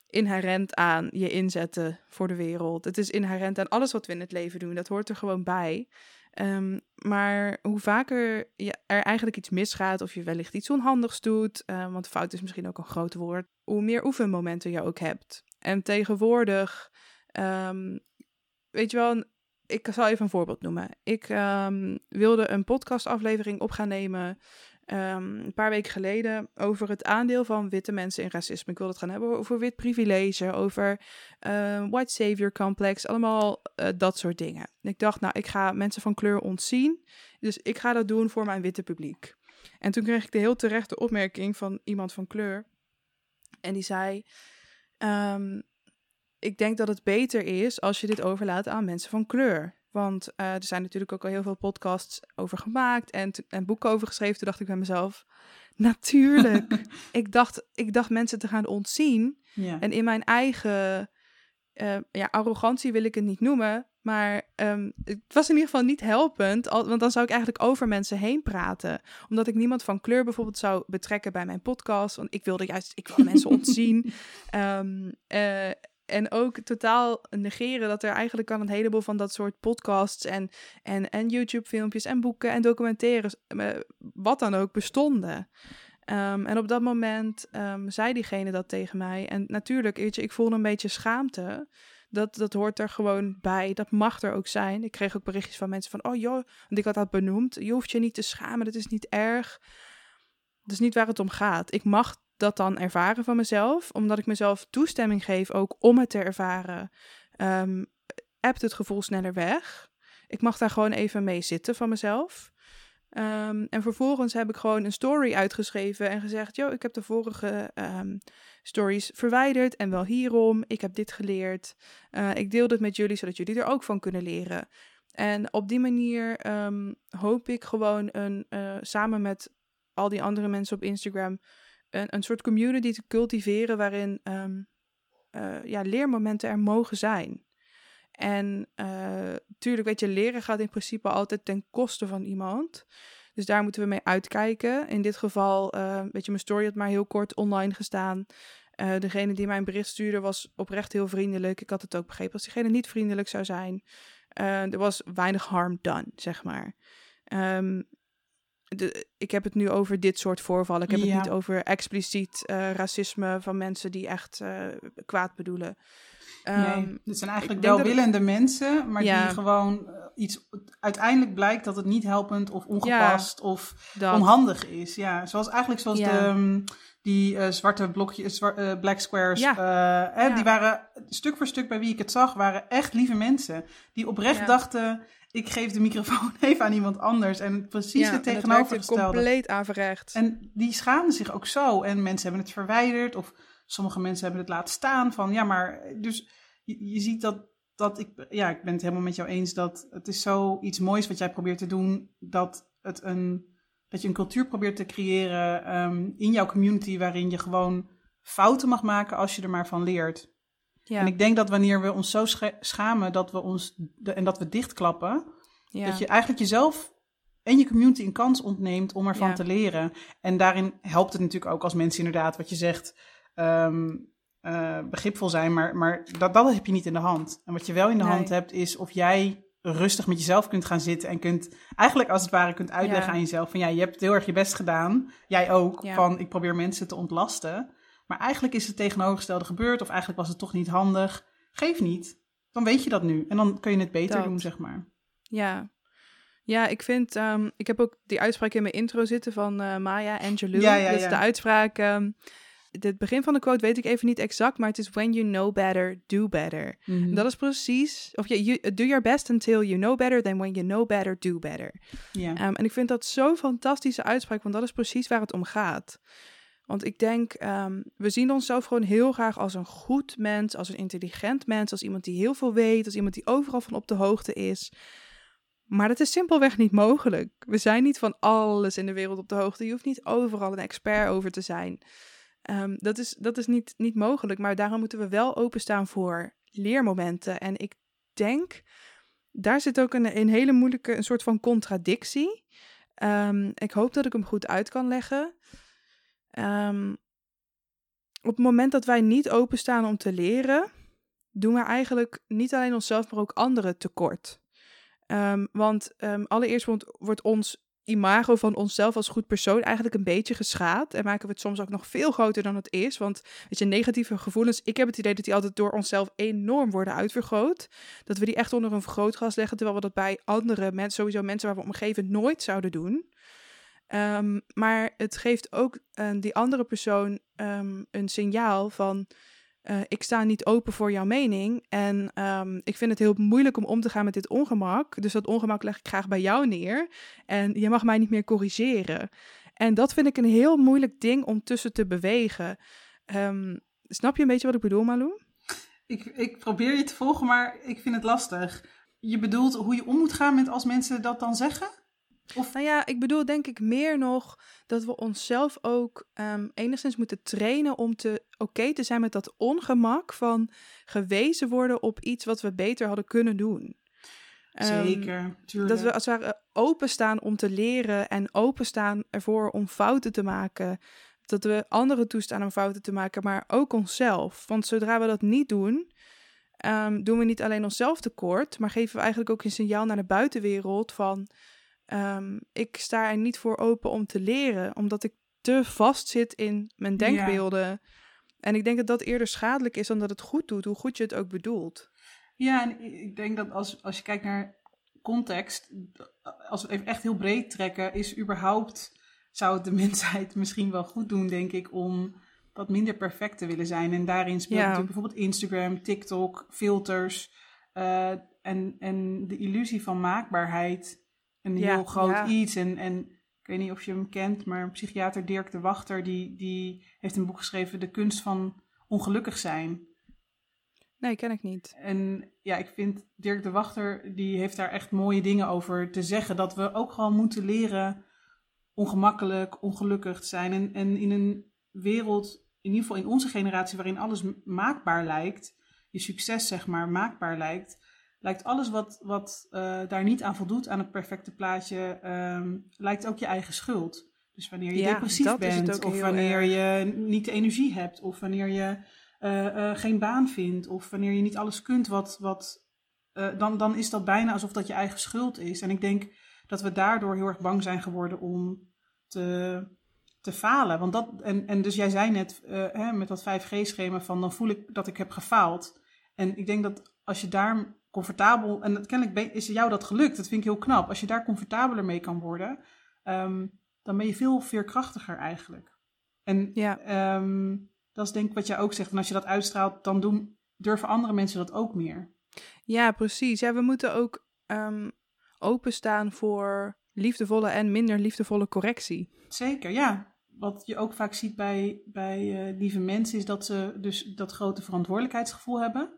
inherent aan je inzetten voor de wereld. Het is inherent aan alles wat we in het leven doen. Dat hoort er gewoon bij. Maar hoe vaker er eigenlijk iets misgaat of je wellicht iets onhandigs doet, want fout is misschien ook een groot woord, hoe meer oefenmomenten je ook hebt. En tegenwoordig, weet je wel, ik zal even een voorbeeld noemen. Ik wilde een podcastaflevering op gaan nemen een paar weken geleden over het aandeel van witte mensen in racisme. Ik wilde het gaan hebben over wit privilege, over white savior complex, allemaal dat soort dingen. En ik dacht, nou, ik ga mensen van kleur ontzien, dus ik ga dat doen voor mijn witte publiek. En toen kreeg ik de heel terechte opmerking van iemand van kleur. En die zei, ik denk dat het beter is als je dit overlaat aan mensen van kleur. Want er zijn natuurlijk ook al heel veel podcasts over gemaakt en boeken over geschreven. Toen dacht ik bij mezelf, natuurlijk. ik dacht mensen te gaan ontzien. Ja. En in mijn eigen arrogantie wil ik het niet noemen. Maar het was in ieder geval niet helpend. Want dan zou ik eigenlijk over mensen heen praten. Omdat ik niemand van kleur bijvoorbeeld zou betrekken bij mijn podcast. Want ik wilde juist mensen ontzien. En ook totaal negeren dat er eigenlijk al een heleboel van dat soort podcasts en YouTube-filmpjes en boeken en documentaires, wat dan ook, bestonden. En op dat moment zei diegene dat tegen mij. En natuurlijk, weet je, ik voelde een beetje schaamte. Dat hoort er gewoon bij. Dat mag er ook zijn. Ik kreeg ook berichtjes van mensen van, oh joh, want ik had dat benoemd. Je hoeft je niet te schamen, dat is niet erg. Dat is niet waar het om gaat. Ik mag dat dan ervaren van mezelf, omdat ik mezelf toestemming geef ook om het te ervaren, ebt het gevoel sneller weg. Ik mag daar gewoon even mee zitten van mezelf. En vervolgens heb ik gewoon een story uitgeschreven en gezegd, yo, ik heb de vorige stories verwijderd en wel hierom. Ik heb dit geleerd. Ik deel dit met jullie, zodat jullie er ook van kunnen leren. En op die manier hoop ik gewoon samen met al die andere mensen op Instagram een soort community te cultiveren waarin leermomenten er mogen zijn. En natuurlijk, weet je, leren gaat in principe altijd ten koste van iemand. Dus daar moeten we mee uitkijken. In dit geval, weet je, mijn story had maar heel kort online gestaan. Degene die mij een bericht stuurde was oprecht heel vriendelijk. Ik had het ook begrepen als diegene niet vriendelijk zou zijn. Er was weinig harm done, zeg maar. Ik heb het nu over dit soort voorvallen. Ik heb het niet over expliciet racisme van mensen die echt kwaad bedoelen. Nee, het zijn eigenlijk welwillende mensen, maar die gewoon iets. Uiteindelijk blijkt dat het niet helpend of ongepast of onhandig is. Ja, zoals eigenlijk de Die zwarte blokjes, black squares. Ja. Die waren stuk voor stuk bij wie ik het zag, waren echt lieve mensen. Die oprecht dachten, ik geef de microfoon even aan iemand anders. En precies het tegenovergestelde. Ja, compleet averechts. En die schaamden zich ook zo. En mensen hebben het verwijderd. Of sommige mensen hebben het laten staan. Van ja, maar dus je ziet dat ik... Ja, ik ben het helemaal met jou eens dat het is zoiets moois wat jij probeert te doen. Dat je een cultuur probeert te creëren in jouw community, waarin je gewoon fouten mag maken als je er maar van leert. Ja. En ik denk dat wanneer we ons zo schamen dat we dat we dichtklappen, dat je eigenlijk jezelf en je community een kans ontneemt om ervan te leren. En daarin helpt het natuurlijk ook als mensen inderdaad, wat je zegt, begripvol zijn, maar dat heb je niet in de hand. En wat je wel in de hand hebt, is of jij rustig met jezelf kunt gaan zitten en kunt eigenlijk als het ware kunt uitleggen aan jezelf van ja, je hebt heel erg je best gedaan, jij ook, van ik probeer mensen te ontlasten, maar eigenlijk is het tegenovergestelde gebeurd of eigenlijk was het toch niet handig. Geef niet, dan weet je dat nu en dan kun je het beter doen, zeg maar. Ja. Ja, ik vind, ik heb ook die uitspraak in mijn intro zitten van Maya Angelou, dat is de uitspraak, het begin van de quote weet ik even niet exact, maar het is when you know better, do better. Mm-hmm. Dat is precies, of you do your best until you know better, then when you know better, do better. Yeah. En ik vind dat zo'n fantastische uitspraak, want dat is precies waar het om gaat. Want ik denk, we zien onszelf gewoon heel graag als een goed mens, als een intelligent mens, als iemand die heel veel weet, als iemand die overal van op de hoogte is. Maar dat is simpelweg niet mogelijk. We zijn niet van alles in de wereld op de hoogte. Je hoeft niet overal een expert over te zijn. Dat is niet mogelijk, maar daarom moeten we wel openstaan voor leermomenten. En ik denk, daar zit ook een hele moeilijke, een soort van contradictie. Ik hoop dat ik hem goed uit kan leggen. Op het moment dat wij niet openstaan om te leren, doen we eigenlijk niet alleen onszelf, maar ook anderen tekort. Want allereerst wordt ons imago van onszelf als goed persoon eigenlijk een beetje geschaad. En maken we het soms ook nog veel groter dan het is. Want weet je, negatieve gevoelens, ik heb het idee dat die altijd door onszelf enorm worden uitvergroot. Dat we die echt onder een vergrootglas leggen, terwijl we dat bij andere mensen, sowieso mensen waar we omgeven, nooit zouden doen. Maar het geeft ook die andere persoon een signaal van ik sta niet open voor jouw mening en ik vind het heel moeilijk om te gaan met dit ongemak. Dus dat ongemak leg ik graag bij jou neer en je mag mij niet meer corrigeren. En dat vind ik een heel moeilijk ding om tussen te bewegen. Snap je een beetje wat ik bedoel, Malou? Ik probeer je te volgen, maar ik vind het lastig. Je bedoelt hoe je om moet gaan met als mensen dat dan zeggen? Of... Nou ja, ik bedoel denk ik meer nog dat we onszelf ook enigszins moeten trainen om te oké te zijn met dat ongemak van gewezen worden op iets wat we beter hadden kunnen doen. Zeker, tuurlijk. Dat we als het ware openstaan om te leren en openstaan ervoor om fouten te maken. Dat we anderen toestaan om fouten te maken, maar ook onszelf. Want zodra we dat niet doen... doen we niet alleen onszelf tekort, maar geven we eigenlijk ook een signaal naar de buitenwereld van... ik sta er niet voor open om te leren, omdat ik te vast zit in mijn denkbeelden. Ja. En ik denk dat dat eerder schadelijk is dan dat het goed doet, hoe goed je het ook bedoelt. Ja, en ik denk dat als je kijkt naar context, als we het even echt heel breed trekken, zou het de mensheid misschien wel goed doen, denk ik, om wat minder perfect te willen zijn. En daarin speelt natuurlijk bijvoorbeeld Instagram, TikTok, filters en de illusie van maakbaarheid... Een heel groot iets. En ik weet niet of je hem kent, maar een psychiater Dirk de Wachter... die heeft een boek geschreven, De kunst van ongelukkig zijn. Nee, ken ik niet. En ja, ik vind Dirk de Wachter, die heeft daar echt mooie dingen over te zeggen. Dat we ook gewoon moeten leren ongemakkelijk, ongelukkig te zijn. En in een wereld, in ieder geval in onze generatie, waarin alles maakbaar lijkt... je succes, zeg maar, maakbaar lijkt... Lijkt alles wat daar niet aan voldoet, aan het perfecte plaatje, lijkt ook je eigen schuld. Dus wanneer je depressief bent, of wanneer je niet de energie hebt, of wanneer je geen baan vindt, of wanneer je niet alles kunt, dan is dat bijna alsof dat je eigen schuld is. En ik denk dat we daardoor heel erg bang zijn geworden om te falen. Want dus jij zei net met dat 5G-schema van dan voel ik dat ik heb gefaald. En ik denk dat als je daar... comfortabel, en kennelijk is jou dat gelukt, dat vind ik heel knap. Als je daar comfortabeler mee kan worden, dan ben je veel veerkrachtiger eigenlijk. En ja. Dat is denk ik wat jij ook zegt. En als je dat uitstraalt, dan durven andere mensen dat ook meer. Ja, precies. Ja, we moeten ook openstaan voor liefdevolle en minder liefdevolle correctie. Zeker, ja. Wat je ook vaak ziet bij lieve mensen is dat ze dus dat grote verantwoordelijkheidsgevoel hebben.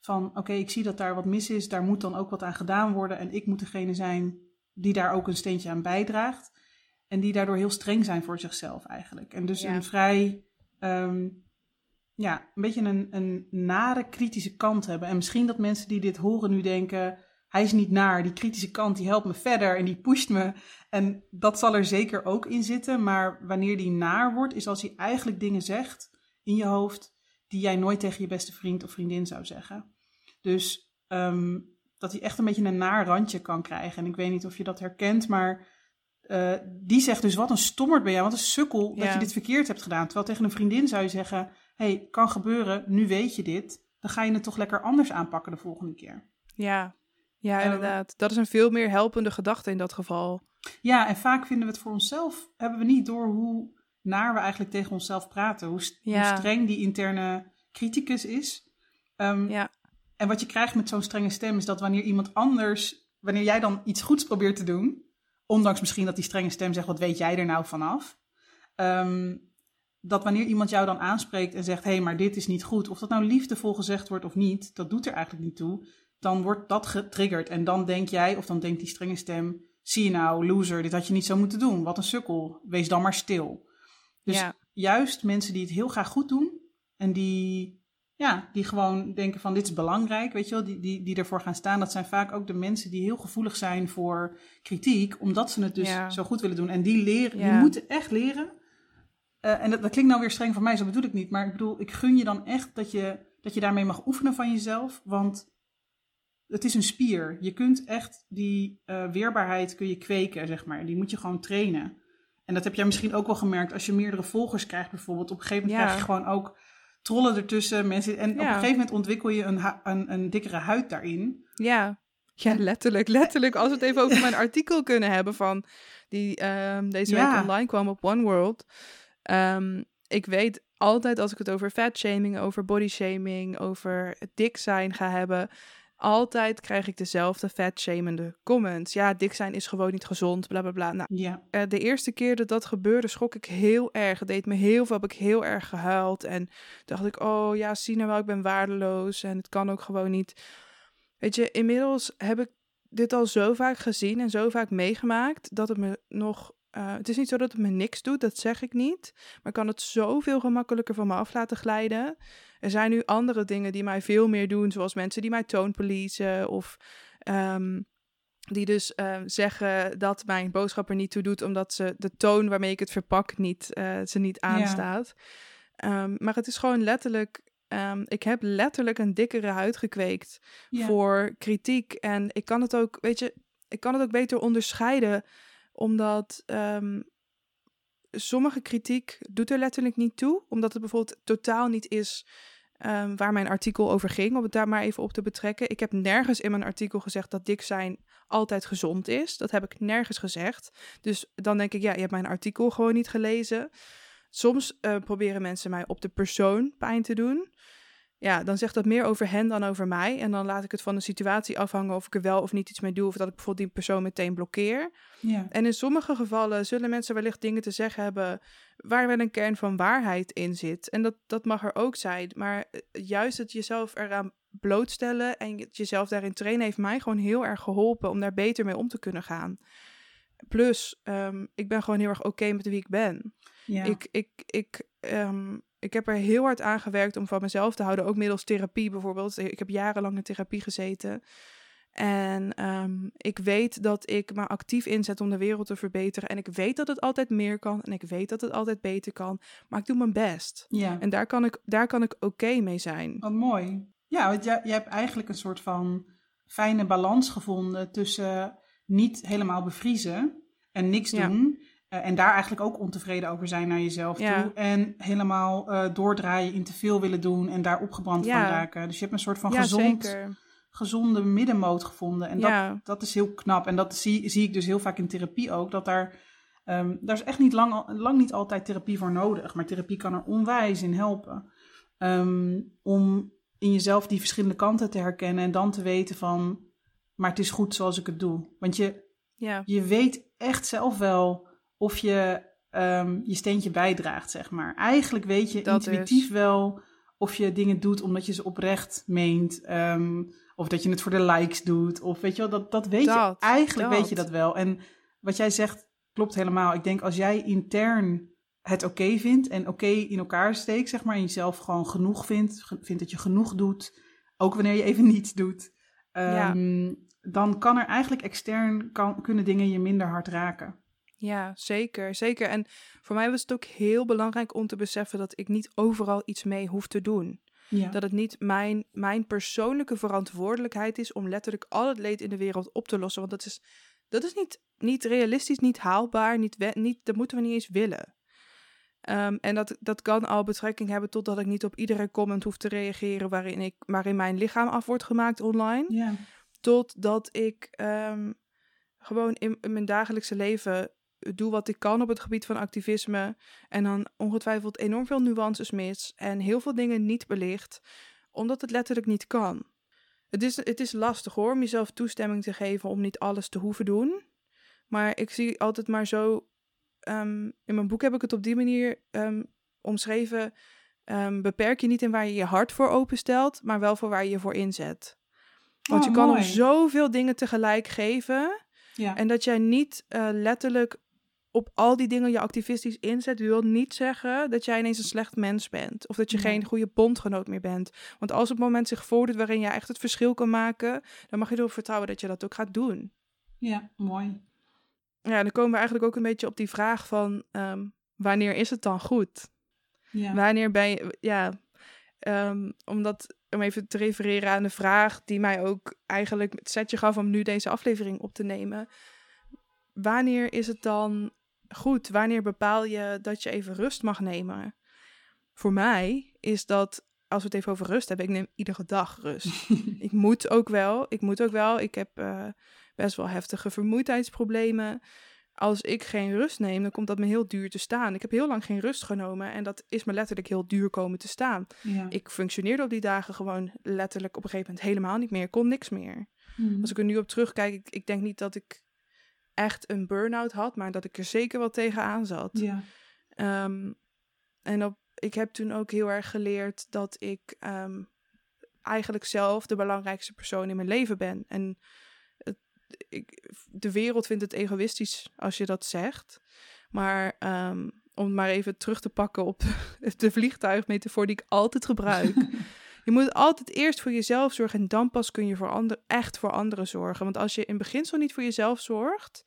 Van oké, ik zie dat daar wat mis is, daar moet dan ook wat aan gedaan worden. En ik moet degene zijn die daar ook een steentje aan bijdraagt. En die daardoor heel streng zijn voor zichzelf eigenlijk. En dus een vrij, een beetje een nare kritische kant hebben. En misschien dat mensen die dit horen nu denken, hij is niet naar, die kritische kant die helpt me verder en die pusht me. En dat zal er zeker ook in zitten. Maar wanneer die naar wordt, is als hij eigenlijk dingen zegt in je hoofd die jij nooit tegen je beste vriend of vriendin zou zeggen. Dus dat hij echt een beetje een naar randje kan krijgen. En ik weet niet of je dat herkent, maar die zegt dus wat een stommerd ben jij, wat een sukkel dat je dit verkeerd hebt gedaan. Terwijl tegen een vriendin zou je zeggen, hey, kan gebeuren, nu weet je dit. Dan ga je het toch lekker anders aanpakken de volgende keer. Ja, ja, inderdaad. Dat is een veel meer helpende gedachte in dat geval. Ja, en vaak vinden we het voor onszelf, hebben we niet door hoe naar we eigenlijk tegen onszelf praten. Hoe streng die interne criticus is. En wat je krijgt met zo'n strenge stem is dat wanneer iemand anders, wanneer jij dan iets goeds probeert te doen, ondanks misschien dat die strenge stem zegt, wat weet jij er nou vanaf? Dat wanneer iemand jou dan aanspreekt en zegt, hé, maar dit is niet goed. Of dat nou liefdevol gezegd wordt of niet, dat doet er eigenlijk niet toe. Dan wordt dat getriggerd. En dan denk jij, of dan denkt die strenge stem, zie je nou, loser, dit had je niet zo moeten doen. Wat een sukkel, wees dan maar stil. Dus juist mensen die het heel graag goed doen en die gewoon denken van dit is belangrijk, weet je wel, die ervoor gaan staan. Dat zijn vaak ook de mensen die heel gevoelig zijn voor kritiek, omdat ze het dus zo goed willen doen. En die leren, die moeten echt leren. En dat klinkt nou weer streng van mij, zo bedoel ik niet. Maar ik bedoel, ik gun je dan echt dat je daarmee mag oefenen van jezelf. Want het is een spier. Je kunt echt die weerbaarheid kun je kweken, zeg maar. Die moet je gewoon trainen. En dat heb jij misschien ook wel gemerkt als je meerdere volgers krijgt bijvoorbeeld. Op een gegeven moment krijg je gewoon ook trollen ertussen. Mensen, en op een gegeven moment ontwikkel je een dikkere huid daarin. Ja. Ja, letterlijk. Als we het even over mijn artikel kunnen hebben van die deze week online kwam op One World. Ik weet altijd als ik het over fatshaming, over bodyshaming, over dik zijn ga hebben, altijd krijg ik dezelfde fatshamende comments. Ja, dik zijn is gewoon niet gezond, bla bla bla. Nou, de eerste keer dat dat gebeurde, schrok ik heel erg. Het deed me heel veel, heb ik heel erg gehuild. En dacht ik, oh ja, zie nou wel, ik ben waardeloos en het kan ook gewoon niet. Weet je, inmiddels heb ik dit al zo vaak gezien en zo vaak meegemaakt dat het me nog... het is niet zo dat het me niks doet, dat zeg ik niet. Maar ik kan het zoveel gemakkelijker van me af laten glijden. Er zijn nu andere dingen die mij veel meer doen, zoals mensen die mij toonpolicen of die dus zeggen dat mijn boodschap er niet toe doet, omdat ze de toon waarmee ik het verpak niet aanstaat. Ja. Maar het is gewoon letterlijk... ik heb letterlijk een dikkere huid gekweekt voor kritiek. En ik kan het ook, weet je, ik kan het ook beter onderscheiden, omdat sommige kritiek doet er letterlijk niet toe. Omdat het bijvoorbeeld totaal niet is waar mijn artikel over ging. Om het daar maar even op te betrekken. Ik heb nergens in mijn artikel gezegd dat dik zijn altijd gezond is. Dat heb ik nergens gezegd. Dus dan denk ik, ja, je hebt mijn artikel gewoon niet gelezen. Soms proberen mensen mij op de persoon pijn te doen. Ja, dan zegt dat meer over hen dan over mij. En dan laat ik het van de situatie afhangen of ik er wel of niet iets mee doe. Of dat ik bijvoorbeeld die persoon meteen blokkeer. Ja. En in sommige gevallen zullen mensen wellicht dingen te zeggen hebben waar wel een kern van waarheid in zit. En dat mag er ook zijn. Maar juist het jezelf eraan blootstellen en jezelf daarin trainen heeft mij gewoon heel erg geholpen om daar beter mee om te kunnen gaan. Plus, ik ben gewoon heel erg oké met wie ik ben. Ja. Ik heb er heel hard aan gewerkt om van mezelf te houden. Ook middels therapie bijvoorbeeld. Ik heb jarenlang in therapie gezeten. En ik weet dat ik me actief inzet om de wereld te verbeteren. En ik weet dat het altijd meer kan. En ik weet dat het altijd beter kan. Maar ik doe mijn best. Ja. En daar kan ik oké mee zijn. Wat mooi. Ja, want je hebt eigenlijk een soort van fijne balans gevonden tussen niet helemaal bevriezen en niks doen. En daar eigenlijk ook ontevreden over zijn naar jezelf toe. En helemaal doordraaien, in te veel willen doen en daar opgebrand van raken. Dus je hebt een soort van gezonde middenmoot gevonden. En dat is heel knap. En dat zie ik dus heel vaak in therapie ook. Dat daar Daar is echt niet lang niet altijd therapie voor nodig. Maar therapie kan er onwijs in helpen. Om in jezelf die verschillende kanten te herkennen. En dan te weten van, maar het is goed zoals ik het doe. Want je weet echt zelf wel of je je steentje bijdraagt, zeg maar. Eigenlijk weet je dat intuïtief wel of je dingen doet omdat je ze oprecht meent. Of dat je het voor de likes doet. Of weet je wel, dat weet je. Eigenlijk weet je dat wel. En wat jij zegt klopt helemaal. Ik denk als jij intern het oké vindt en oké in elkaar steekt, zeg maar, en jezelf gewoon genoeg vindt dat je genoeg doet, ook wanneer je even niets doet, dan kan er eigenlijk extern kunnen dingen je minder hard raken. Ja, zeker, zeker. En voor mij was het ook heel belangrijk om te beseffen dat ik niet overal iets mee hoef te doen. Ja. Dat het niet mijn persoonlijke verantwoordelijkheid is om letterlijk al het leed in de wereld op te lossen. Want dat is niet realistisch, niet haalbaar, dat moeten we niet eens willen. En dat kan al betrekking hebben totdat ik niet op iedere comment hoef te reageren waarin mijn lichaam af wordt gemaakt online. Ja. Totdat ik gewoon in mijn dagelijkse leven doe wat ik kan op het gebied van activisme. En dan ongetwijfeld enorm veel nuances mis en heel veel dingen niet belicht, omdat het letterlijk niet kan. Het is lastig hoor, om jezelf toestemming te geven om niet alles te hoeven doen. Maar ik zie altijd maar zo... in mijn boek heb ik het op die manier omschreven. Beperk je niet in waar je je hart voor openstelt, maar wel voor waar je je voor inzet. Want je kan om zoveel dingen tegelijk geven. Ja. En dat jij niet letterlijk op al die dingen je activistisch inzet, wil niet zeggen dat jij ineens een slecht mens bent. Of dat je geen goede bondgenoot meer bent. Want als het moment zich voordoet waarin jij echt het verschil kan maken, dan mag je erop vertrouwen dat je dat ook gaat doen. Ja, mooi. Ja, dan komen we eigenlijk ook een beetje op die vraag van wanneer is het dan goed? Ja. Wanneer ben je... Ja, om even te refereren aan de vraag die mij ook eigenlijk het setje gaf om nu deze aflevering op te nemen. Wanneer is het dan goed? Wanneer bepaal je dat je even rust mag nemen? Voor mij is dat, als we het even over rust hebben, ik neem iedere dag rust. Ik moet ook wel. Ik heb best wel heftige vermoeidheidsproblemen. Als ik geen rust neem, dan komt dat me heel duur te staan. Ik heb heel lang geen rust genomen en dat is me letterlijk heel duur komen te staan. Ja. Ik functioneerde op die dagen gewoon letterlijk op een gegeven moment helemaal niet meer. Kon niks meer. Mm. Als ik er nu op terugkijk, ik denk niet dat ik echt een burn-out had, maar dat ik er zeker wel tegenaan zat. Ja. Ik heb toen ook heel erg geleerd dat ik eigenlijk zelf de belangrijkste persoon in mijn leven ben. En de wereld vindt het egoïstisch als je dat zegt. Maar om maar even terug te pakken op de vliegtuigmetafoor die ik altijd gebruik. Je moet altijd eerst voor jezelf zorgen en dan pas kun je echt voor anderen zorgen. Want als je in beginsel niet voor jezelf zorgt,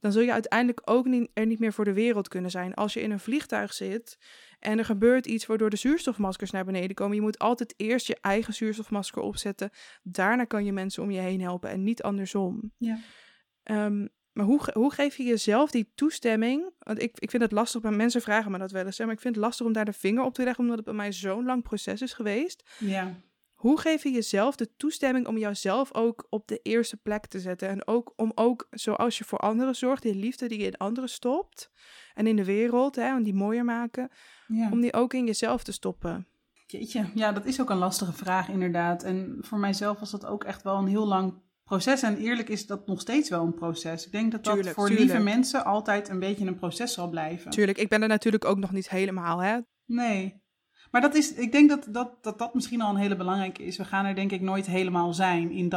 dan zul je uiteindelijk ook niet meer voor de wereld kunnen zijn. Als je in een vliegtuig zit en er gebeurt iets waardoor de zuurstofmaskers naar beneden komen, je moet altijd eerst je eigen zuurstofmasker opzetten. Daarna kan je mensen om je heen helpen en niet andersom. Ja. Maar hoe geef je jezelf die toestemming? Want ik vind het lastig, mensen vragen me dat wel eens. Hè? Maar ik vind het lastig om daar de vinger op te leggen, omdat het bij mij zo'n lang proces is geweest. Ja. Hoe geef je jezelf de toestemming om jouzelf ook op de eerste plek te zetten? En ook om zoals je voor anderen zorgt, die liefde die je in anderen stopt. En in de wereld, hè, om die mooier maken. Ja. Om die ook in jezelf te stoppen. Jeetje, ja, dat is ook een lastige vraag inderdaad. En voor mijzelf was dat ook echt wel een heel lang proces. En eerlijk is dat nog steeds wel een proces. Ik denk dat dat voor lieve mensen altijd een beetje een proces zal blijven. Tuurlijk, ik ben er natuurlijk ook nog niet helemaal, hè? Nee, maar dat is, ik denk dat misschien al een hele belangrijke is. We gaan er denk ik nooit helemaal zijn in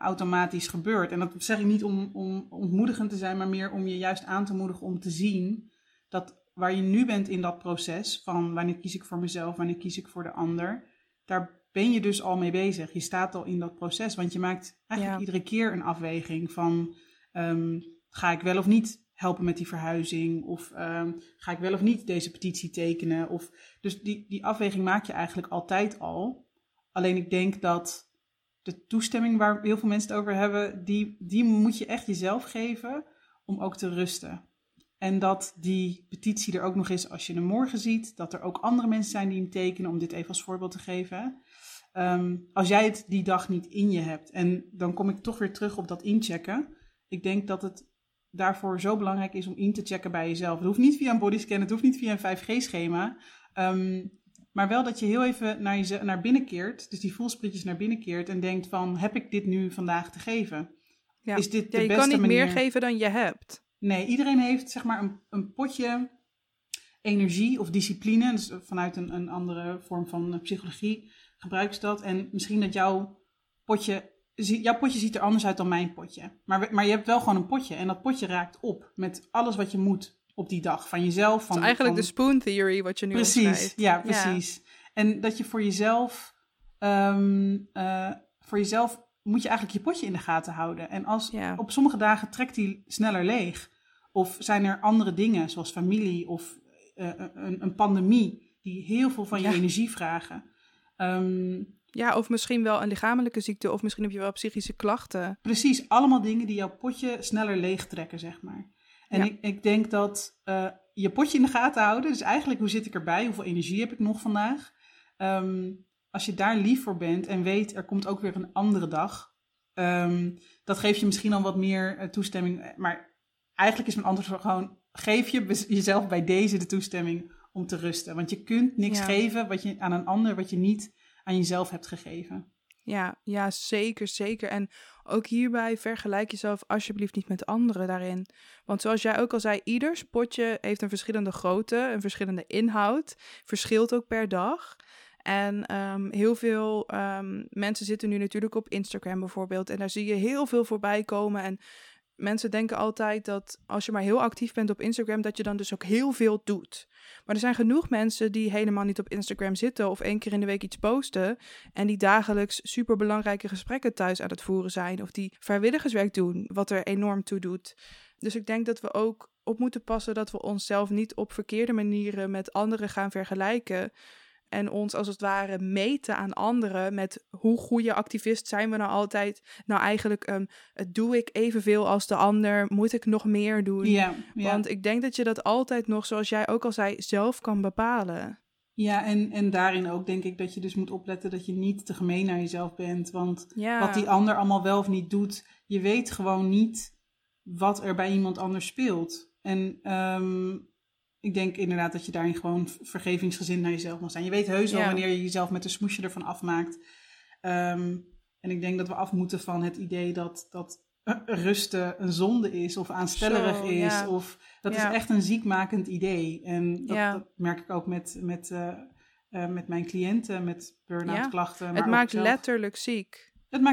automatisch gebeurt. En dat zeg ik niet om ontmoedigend te zijn, maar meer om je juist aan te moedigen om te zien dat waar je nu bent in dat proces, van wanneer kies ik voor mezelf, wanneer kies ik voor de ander, daar ben je dus al mee bezig. Je staat al in dat proces, want je maakt eigenlijk iedere keer een afweging van ga ik wel of niet helpen met die verhuizing, of ga ik wel of niet deze petitie tekenen. Of, dus die afweging maak je eigenlijk altijd al. Alleen ik denk dat de toestemming waar heel veel mensen het over hebben, die moet je echt jezelf geven om ook te rusten. En dat die petitie er ook nog is als je hem morgen ziet. Dat er ook andere mensen zijn die hem tekenen, om dit even als voorbeeld te geven. Als jij het die dag niet in je hebt. En dan kom ik toch weer terug op dat inchecken. Ik denk dat het daarvoor zo belangrijk is om in te checken bij jezelf. Het hoeft niet via een bodyscan, het hoeft niet via een 5G-schema. Maar wel dat je heel even naar binnen keert, dus die voelsprietjes naar binnen keert en denkt van, heb ik dit nu vandaag te geven? Ja. Is dit de beste manier? Je kan niet meer geven dan je hebt. Nee, iedereen heeft zeg maar een potje energie of discipline. Dus vanuit een andere vorm van psychologie gebruikt ze dat. En misschien dat jouw potje ziet er anders uit dan mijn potje. Maar je hebt wel gewoon een potje. En dat potje raakt op met alles wat je moet op die dag. Van jezelf. Van, dus eigenlijk de spoon theory wat je nu omschrijft. Ja, precies. Ja. En dat je voor jezelf moet je eigenlijk je potje in de gaten houden. En als op sommige dagen trekt die sneller leeg. Of zijn er andere dingen, zoals familie of een pandemie, die heel veel van je energie vragen. Of misschien wel een lichamelijke ziekte, of misschien heb je wel psychische klachten. Precies, allemaal dingen die jouw potje sneller leeg trekken, zeg maar. En ik denk dat je potje in de gaten houden, dus eigenlijk hoe zit ik erbij, hoeveel energie heb ik nog vandaag? Als je daar lief voor bent en weet, er komt ook weer een andere dag. Dat geeft je misschien al wat meer toestemming. Maar eigenlijk is mijn antwoord gewoon, geef je jezelf bij deze de toestemming om te rusten. Want je kunt niks geven wat je aan een ander, wat je niet aan jezelf hebt gegeven. Ja, zeker, zeker. En ook hierbij vergelijk jezelf alsjeblieft niet met anderen daarin. Want zoals jij ook al zei, ieders potje heeft een verschillende grootte, een verschillende inhoud. Verschilt ook per dag. En heel veel mensen zitten nu natuurlijk op Instagram bijvoorbeeld. En daar zie je heel veel voorbij komen. En mensen denken altijd dat als je maar heel actief bent op Instagram, dat je dan dus ook heel veel doet. Maar er zijn genoeg mensen die helemaal niet op Instagram zitten of 1 keer in de week iets posten. En die dagelijks superbelangrijke gesprekken thuis aan het voeren zijn. Of die vrijwilligerswerk doen, wat er enorm toe doet. Dus ik denk dat we ook op moeten passen dat we onszelf niet op verkeerde manieren met anderen gaan vergelijken. En ons als het ware meten aan anderen met hoe goede activist zijn we nou altijd. Nou eigenlijk, doe ik evenveel als de ander? Moet ik nog meer doen? Ja. Want ik denk dat je dat altijd nog, zoals jij ook al zei, zelf kan bepalen. Ja, en daarin ook denk ik dat je dus moet opletten dat je niet te gemeen naar jezelf bent. Want wat die ander allemaal wel of niet doet, je weet gewoon niet wat er bij iemand anders speelt. En ik denk inderdaad dat je daarin gewoon vergevingsgezind naar jezelf mag zijn. Je weet heus wel wanneer je jezelf met een smoesje ervan afmaakt. En ik denk dat we af moeten van het idee dat rusten een zonde is of aanstellerig is. Of dat is echt een ziekmakend idee. En dat merk ik ook met mijn cliënten, met burn-out klachten. Maar het maakt letterlijk ziek.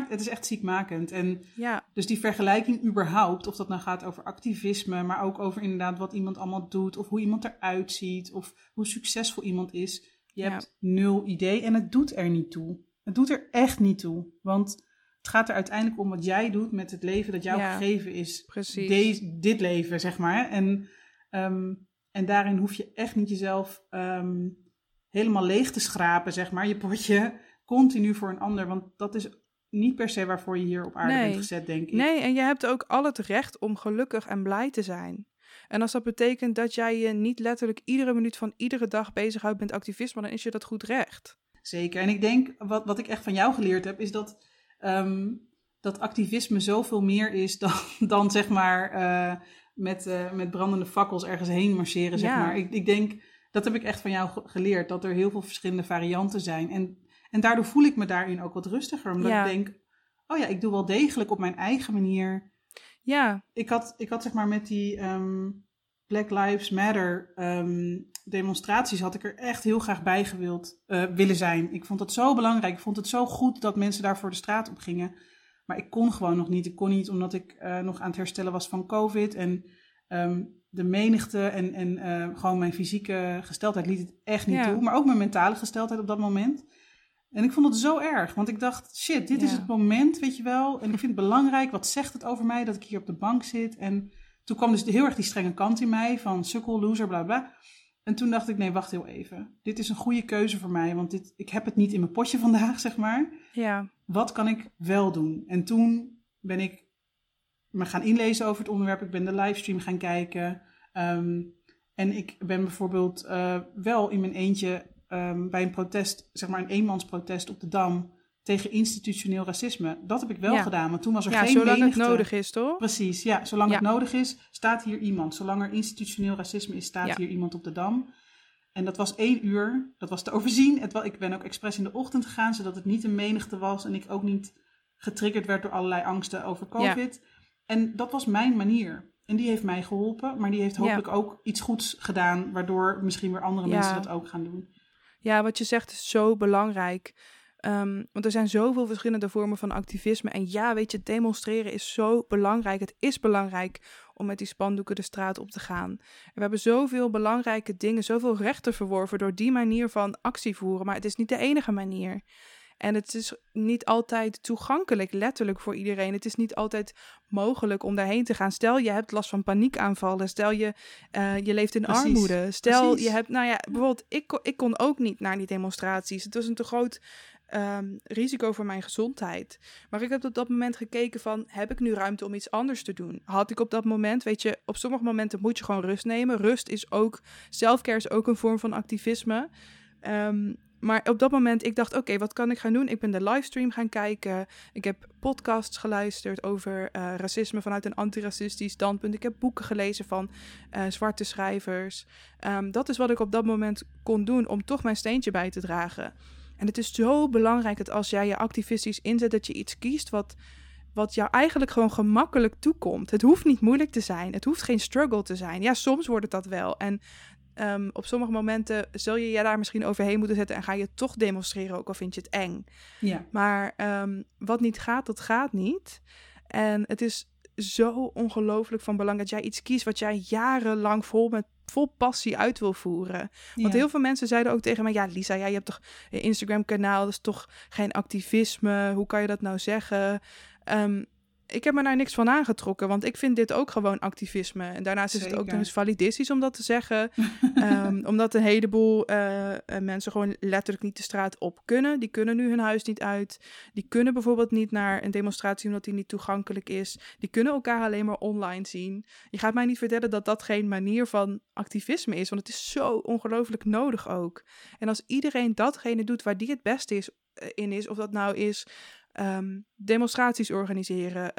Het is echt ziekmakend. En dus die vergelijking überhaupt, of dat nou gaat over activisme, maar ook over inderdaad wat iemand allemaal doet, of hoe iemand eruit ziet, of hoe succesvol iemand is. Je hebt nul idee en het doet er niet toe. Het doet er echt niet toe. Want het gaat er uiteindelijk om wat jij doet met het leven dat jou gegeven is. Precies. Dit leven, zeg maar. En daarin hoef je echt niet jezelf helemaal leeg te schrapen, zeg maar. Je potje continu voor een ander, want dat is niet per se waarvoor je hier op aarde bent gezet, denk ik. Nee, en je hebt ook al het recht om gelukkig en blij te zijn. En als dat betekent dat jij je niet letterlijk iedere minuut van iedere dag bezighoudt met activisme, dan is je dat goed recht. Zeker. En ik denk, wat ik echt van jou geleerd heb, is dat activisme zoveel meer is dan zeg maar met brandende fakkels ergens heen marcheren, zeg maar. Ik denk, dat heb ik echt van jou geleerd, dat er heel veel verschillende varianten zijn. En daardoor voel ik me daarin ook wat rustiger. Omdat ik denk, ik doe wel degelijk op mijn eigen manier. Ja. Ik had zeg maar met die Black Lives Matter demonstraties, had ik er echt heel graag bij willen zijn. Ik vond dat zo belangrijk. Ik vond het zo goed dat mensen daar voor de straat op gingen. Maar ik kon gewoon nog niet. Ik kon niet omdat ik nog aan het herstellen was van COVID. En de menigte en gewoon mijn fysieke gesteldheid liet het echt niet toe. Maar ook mijn mentale gesteldheid op dat moment. En ik vond het zo erg, want ik dacht, shit, dit is het moment, weet je wel. En ik vind het belangrijk, wat zegt het over mij dat ik hier op de bank zit? En toen kwam dus heel erg die strenge kant in mij van sukkel, loser, bla bla. En toen dacht ik, nee, wacht heel even. Dit is een goede keuze voor mij, want ik heb het niet in mijn potje vandaag, zeg maar. Ja. Wat kan ik wel doen? En toen ben ik me gaan inlezen over het onderwerp. Ik ben de livestream gaan kijken. En ik ben bijvoorbeeld wel in mijn eentje bij een protest, zeg maar een eenmansprotest op de Dam, tegen institutioneel racisme. Dat heb ik wel gedaan, want toen was er geen menigte. Ja, zolang het nodig is, toch? Precies, ja. Zolang het nodig is, staat hier iemand. Zolang er institutioneel racisme is, staat hier iemand op de dam. En dat was 1 uur. Dat was te overzien. Ik ben ook expres in de ochtend gegaan, zodat het niet een menigte was. En ik ook niet getriggerd werd door allerlei angsten over COVID. Ja. En dat was mijn manier. En die heeft mij geholpen. Maar die heeft hopelijk ook iets goeds gedaan. Waardoor misschien weer andere mensen dat ook gaan doen. Ja, wat je zegt is zo belangrijk. Want er zijn zoveel verschillende vormen van activisme. En demonstreren is zo belangrijk. Het is belangrijk om met die spandoeken de straat op te gaan. En we hebben zoveel belangrijke dingen, zoveel rechten verworven door die manier van actie voeren. Maar het is niet de enige manier. En het is niet altijd toegankelijk, letterlijk, voor iedereen. Het is niet altijd mogelijk om daarheen te gaan. Stel, je hebt last van paniekaanvallen. Stel, je leeft in armoede. Stel, je hebt... Nou ja, bijvoorbeeld, ik kon ook niet naar die demonstraties. Het was een te groot risico voor mijn gezondheid. Maar ik heb op dat moment gekeken van, heb ik nu ruimte om iets anders te doen? Had ik op dat moment, op sommige momenten moet je gewoon rust nemen. Rust is ook, selfcare is ook een vorm van activisme. Maar op dat moment, ik dacht, oké, wat kan ik gaan doen? Ik ben de livestream gaan kijken. Ik heb podcasts geluisterd over racisme vanuit een antiracistisch standpunt. Ik heb boeken gelezen van zwarte schrijvers. Dat is wat ik op dat moment kon doen om toch mijn steentje bij te dragen. En het is zo belangrijk dat als jij je activistisch inzet, dat je iets kiest wat jou eigenlijk gewoon gemakkelijk toekomt. Het hoeft niet moeilijk te zijn. Het hoeft geen struggle te zijn. Ja, soms wordt het dat wel. En op sommige momenten zul je je daar misschien overheen moeten zetten en ga je toch demonstreren, ook al vind je het eng. Ja. Maar wat niet gaat, dat gaat niet. En het is zo ongelooflijk van belang dat jij iets kiest wat jij jarenlang vol passie uit wil voeren. Want heel veel mensen zeiden ook tegen mij, ja Lisa, jij hebt toch een Instagram kanaal, dat is toch geen activisme, hoe kan je dat nou zeggen? Ik heb me daar niks van aangetrokken, want ik vind dit ook gewoon activisme. En daarnaast is het ook nog eens validistisch om dat te zeggen. Omdat een heleboel mensen gewoon letterlijk niet de straat op kunnen. Die kunnen nu hun huis niet uit. Die kunnen bijvoorbeeld niet naar een demonstratie omdat die niet toegankelijk is. Die kunnen elkaar alleen maar online zien. Je gaat mij niet vertellen dat dat geen manier van activisme is, want het is zo ongelooflijk nodig ook. En als iedereen datgene doet waar die het beste in is, of dat nou is... demonstraties organiseren,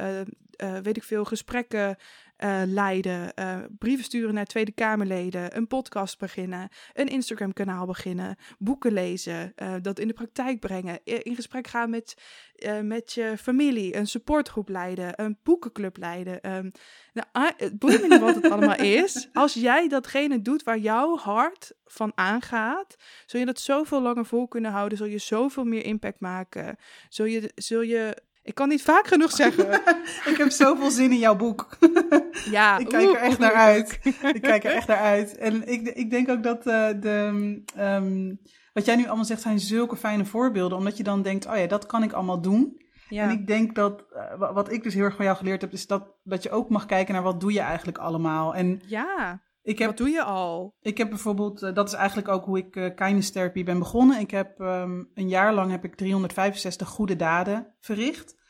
gesprekken leiden, brieven sturen naar Tweede Kamerleden, een podcast beginnen, een Instagram kanaal beginnen, boeken lezen, dat in de praktijk brengen, in gesprek gaan met je familie, een supportgroep leiden, een boekenclub leiden. Het boeit me niet wat het allemaal is. Als jij datgene doet waar jouw hart van aangaat, zul je dat zoveel langer vol kunnen houden, zul je zoveel meer impact maken, zul je ik kan niet vaak genoeg zeggen. Ik heb zoveel zin in jouw boek. Ja, ik kijk er echt naar uit. En ik denk ook dat wat jij nu allemaal zegt zijn zulke fijne voorbeelden. Omdat je dan denkt, oh ja, dat kan ik allemaal doen. Ja. En ik denk dat, wat ik dus heel erg van jou geleerd heb, is dat je ook mag kijken naar wat doe je eigenlijk allemaal. En ja, wat doe je al? Ik heb bijvoorbeeld, dat is eigenlijk ook hoe ik Kindness Therapy ben begonnen. Ik heb een jaar lang 365 goede daden verricht.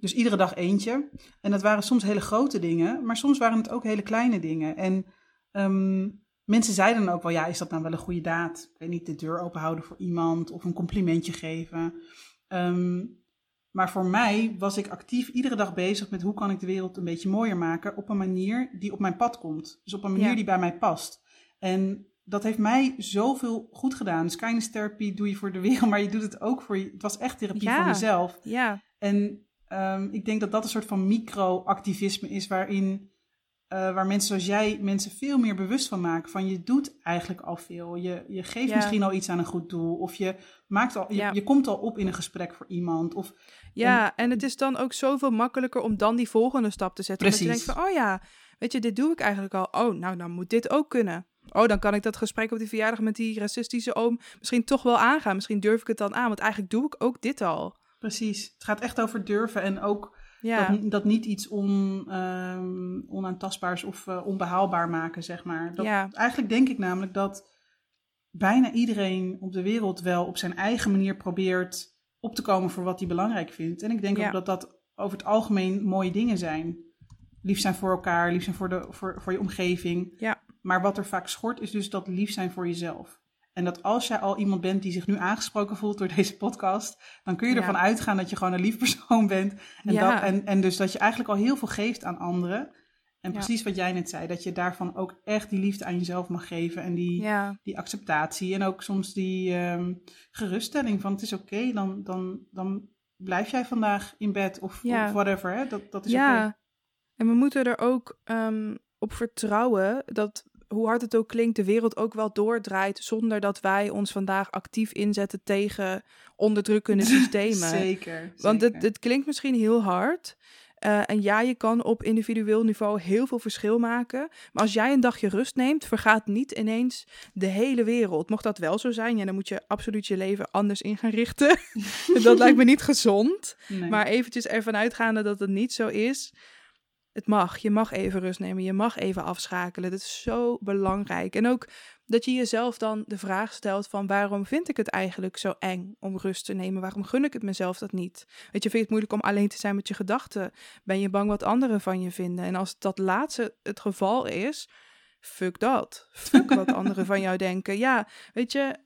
Dus iedere dag eentje. En dat waren soms hele grote dingen, maar soms waren het ook hele kleine dingen. En mensen zeiden dan ook wel, ja, is dat nou wel een goede daad? Ik weet niet, de deur openhouden voor iemand of een complimentje geven. Maar voor mij was ik actief iedere dag bezig met hoe kan ik de wereld een beetje mooier maken op een manier die op mijn pad komt. Dus op een manier die bij mij past. En dat heeft mij zoveel goed gedaan. Dus Kindness Therapy doe je voor de wereld, maar je doet het ook voor je. Het was echt therapie voor jezelf. Ja. En ik denk dat dat een soort van micro-activisme is waar mensen zoals jij mensen veel meer bewust van maken. Van je doet eigenlijk al veel. Je geeft misschien al iets aan een goed doel. Of je maakt al, je komt al op in een gesprek voor iemand. Of, en het is dan ook zoveel makkelijker om dan die volgende stap te zetten. Precies. Dat je denkt van, dit doe ik eigenlijk al. Oh, nou, dan moet dit ook kunnen. Oh, dan kan ik dat gesprek op die verjaardag met die racistische oom misschien toch wel aangaan. Misschien durf ik het dan aan, want eigenlijk doe ik ook dit al. Precies. Het gaat echt over durven en ook... Ja. Dat niet iets onaantastbaars of onbehaalbaar maken, zeg maar. Eigenlijk denk ik namelijk dat bijna iedereen op de wereld wel op zijn eigen manier probeert op te komen voor wat hij belangrijk vindt. En ik denk ook dat over het algemeen mooie dingen zijn. Lief zijn voor elkaar, lief zijn voor je omgeving. Ja. Maar wat er vaak schort is dus dat lief zijn voor jezelf. En dat als jij al iemand bent die zich nu aangesproken voelt door deze podcast, dan kun je ervan uitgaan dat je gewoon een lief persoon bent. En, en dus dat je eigenlijk al heel veel geeft aan anderen. En precies wat jij net zei, dat je daarvan ook echt die liefde aan jezelf mag geven. En die acceptatie en ook soms die geruststelling van het is oké, dan blijf jij vandaag in bed of whatever. Hè? Dat is oké. En we moeten er ook op vertrouwen dat, hoe hard het ook klinkt, de wereld ook wel doordraait zonder dat wij ons vandaag actief inzetten tegen onderdrukkende systemen. Zeker. Want het klinkt misschien heel hard. En ja, je kan op individueel niveau heel veel verschil maken. Maar als jij een dagje rust neemt, vergaat niet ineens de hele wereld. Mocht dat wel zo zijn, dan moet je absoluut je leven anders in gaan richten. Dat lijkt me niet gezond. Nee. Maar eventjes ervan uitgaande dat het niet zo is. Het mag. Je mag even rust nemen. Je mag even afschakelen. Dat is zo belangrijk. En ook dat je jezelf dan de vraag stelt van, waarom vind ik het eigenlijk zo eng om rust te nemen? Waarom gun ik het mezelf dat niet? Weet je, vind je het moeilijk om alleen te zijn met je gedachten? Ben je bang wat anderen van je vinden? En als dat laatste het geval is, fuck dat. Fuck wat anderen van jou denken. Ja, weet je,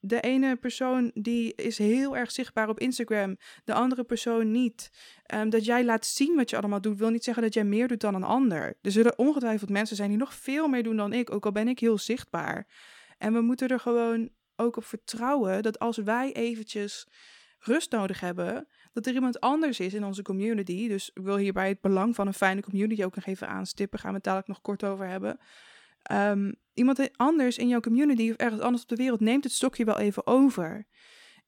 de ene persoon die is heel erg zichtbaar op Instagram, de andere persoon niet. Dat jij laat zien wat je allemaal doet, wil niet zeggen dat jij meer doet dan een ander. Er zullen ongetwijfeld mensen zijn die nog veel meer doen dan ik, ook al ben ik heel zichtbaar. En we moeten er gewoon ook op vertrouwen dat als wij eventjes rust nodig hebben, dat er iemand anders is in onze community. Dus ik wil hierbij het belang van een fijne community ook nog even aanstippen. Gaan we het dadelijk nog kort over hebben. Iemand anders in jouw community of ergens anders op de wereld neemt het stokje wel even over.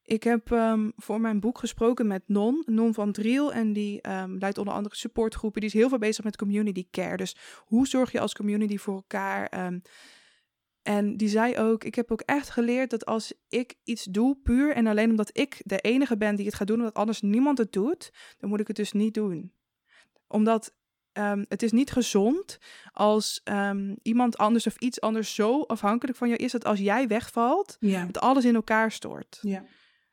Ik heb voor mijn boek gesproken met Non van Driel. En die leidt onder andere supportgroepen. Die is heel veel bezig met community care. Dus hoe zorg je als community voor elkaar? En die zei ook, ik heb ook echt geleerd dat als ik iets doe puur en alleen omdat ik de enige ben die het gaat doen, omdat anders niemand het doet, dan moet ik het dus niet doen. Omdat het is niet gezond als iemand anders of iets anders zo afhankelijk van jou is, dat als jij wegvalt, dat alles in elkaar stort. Ja.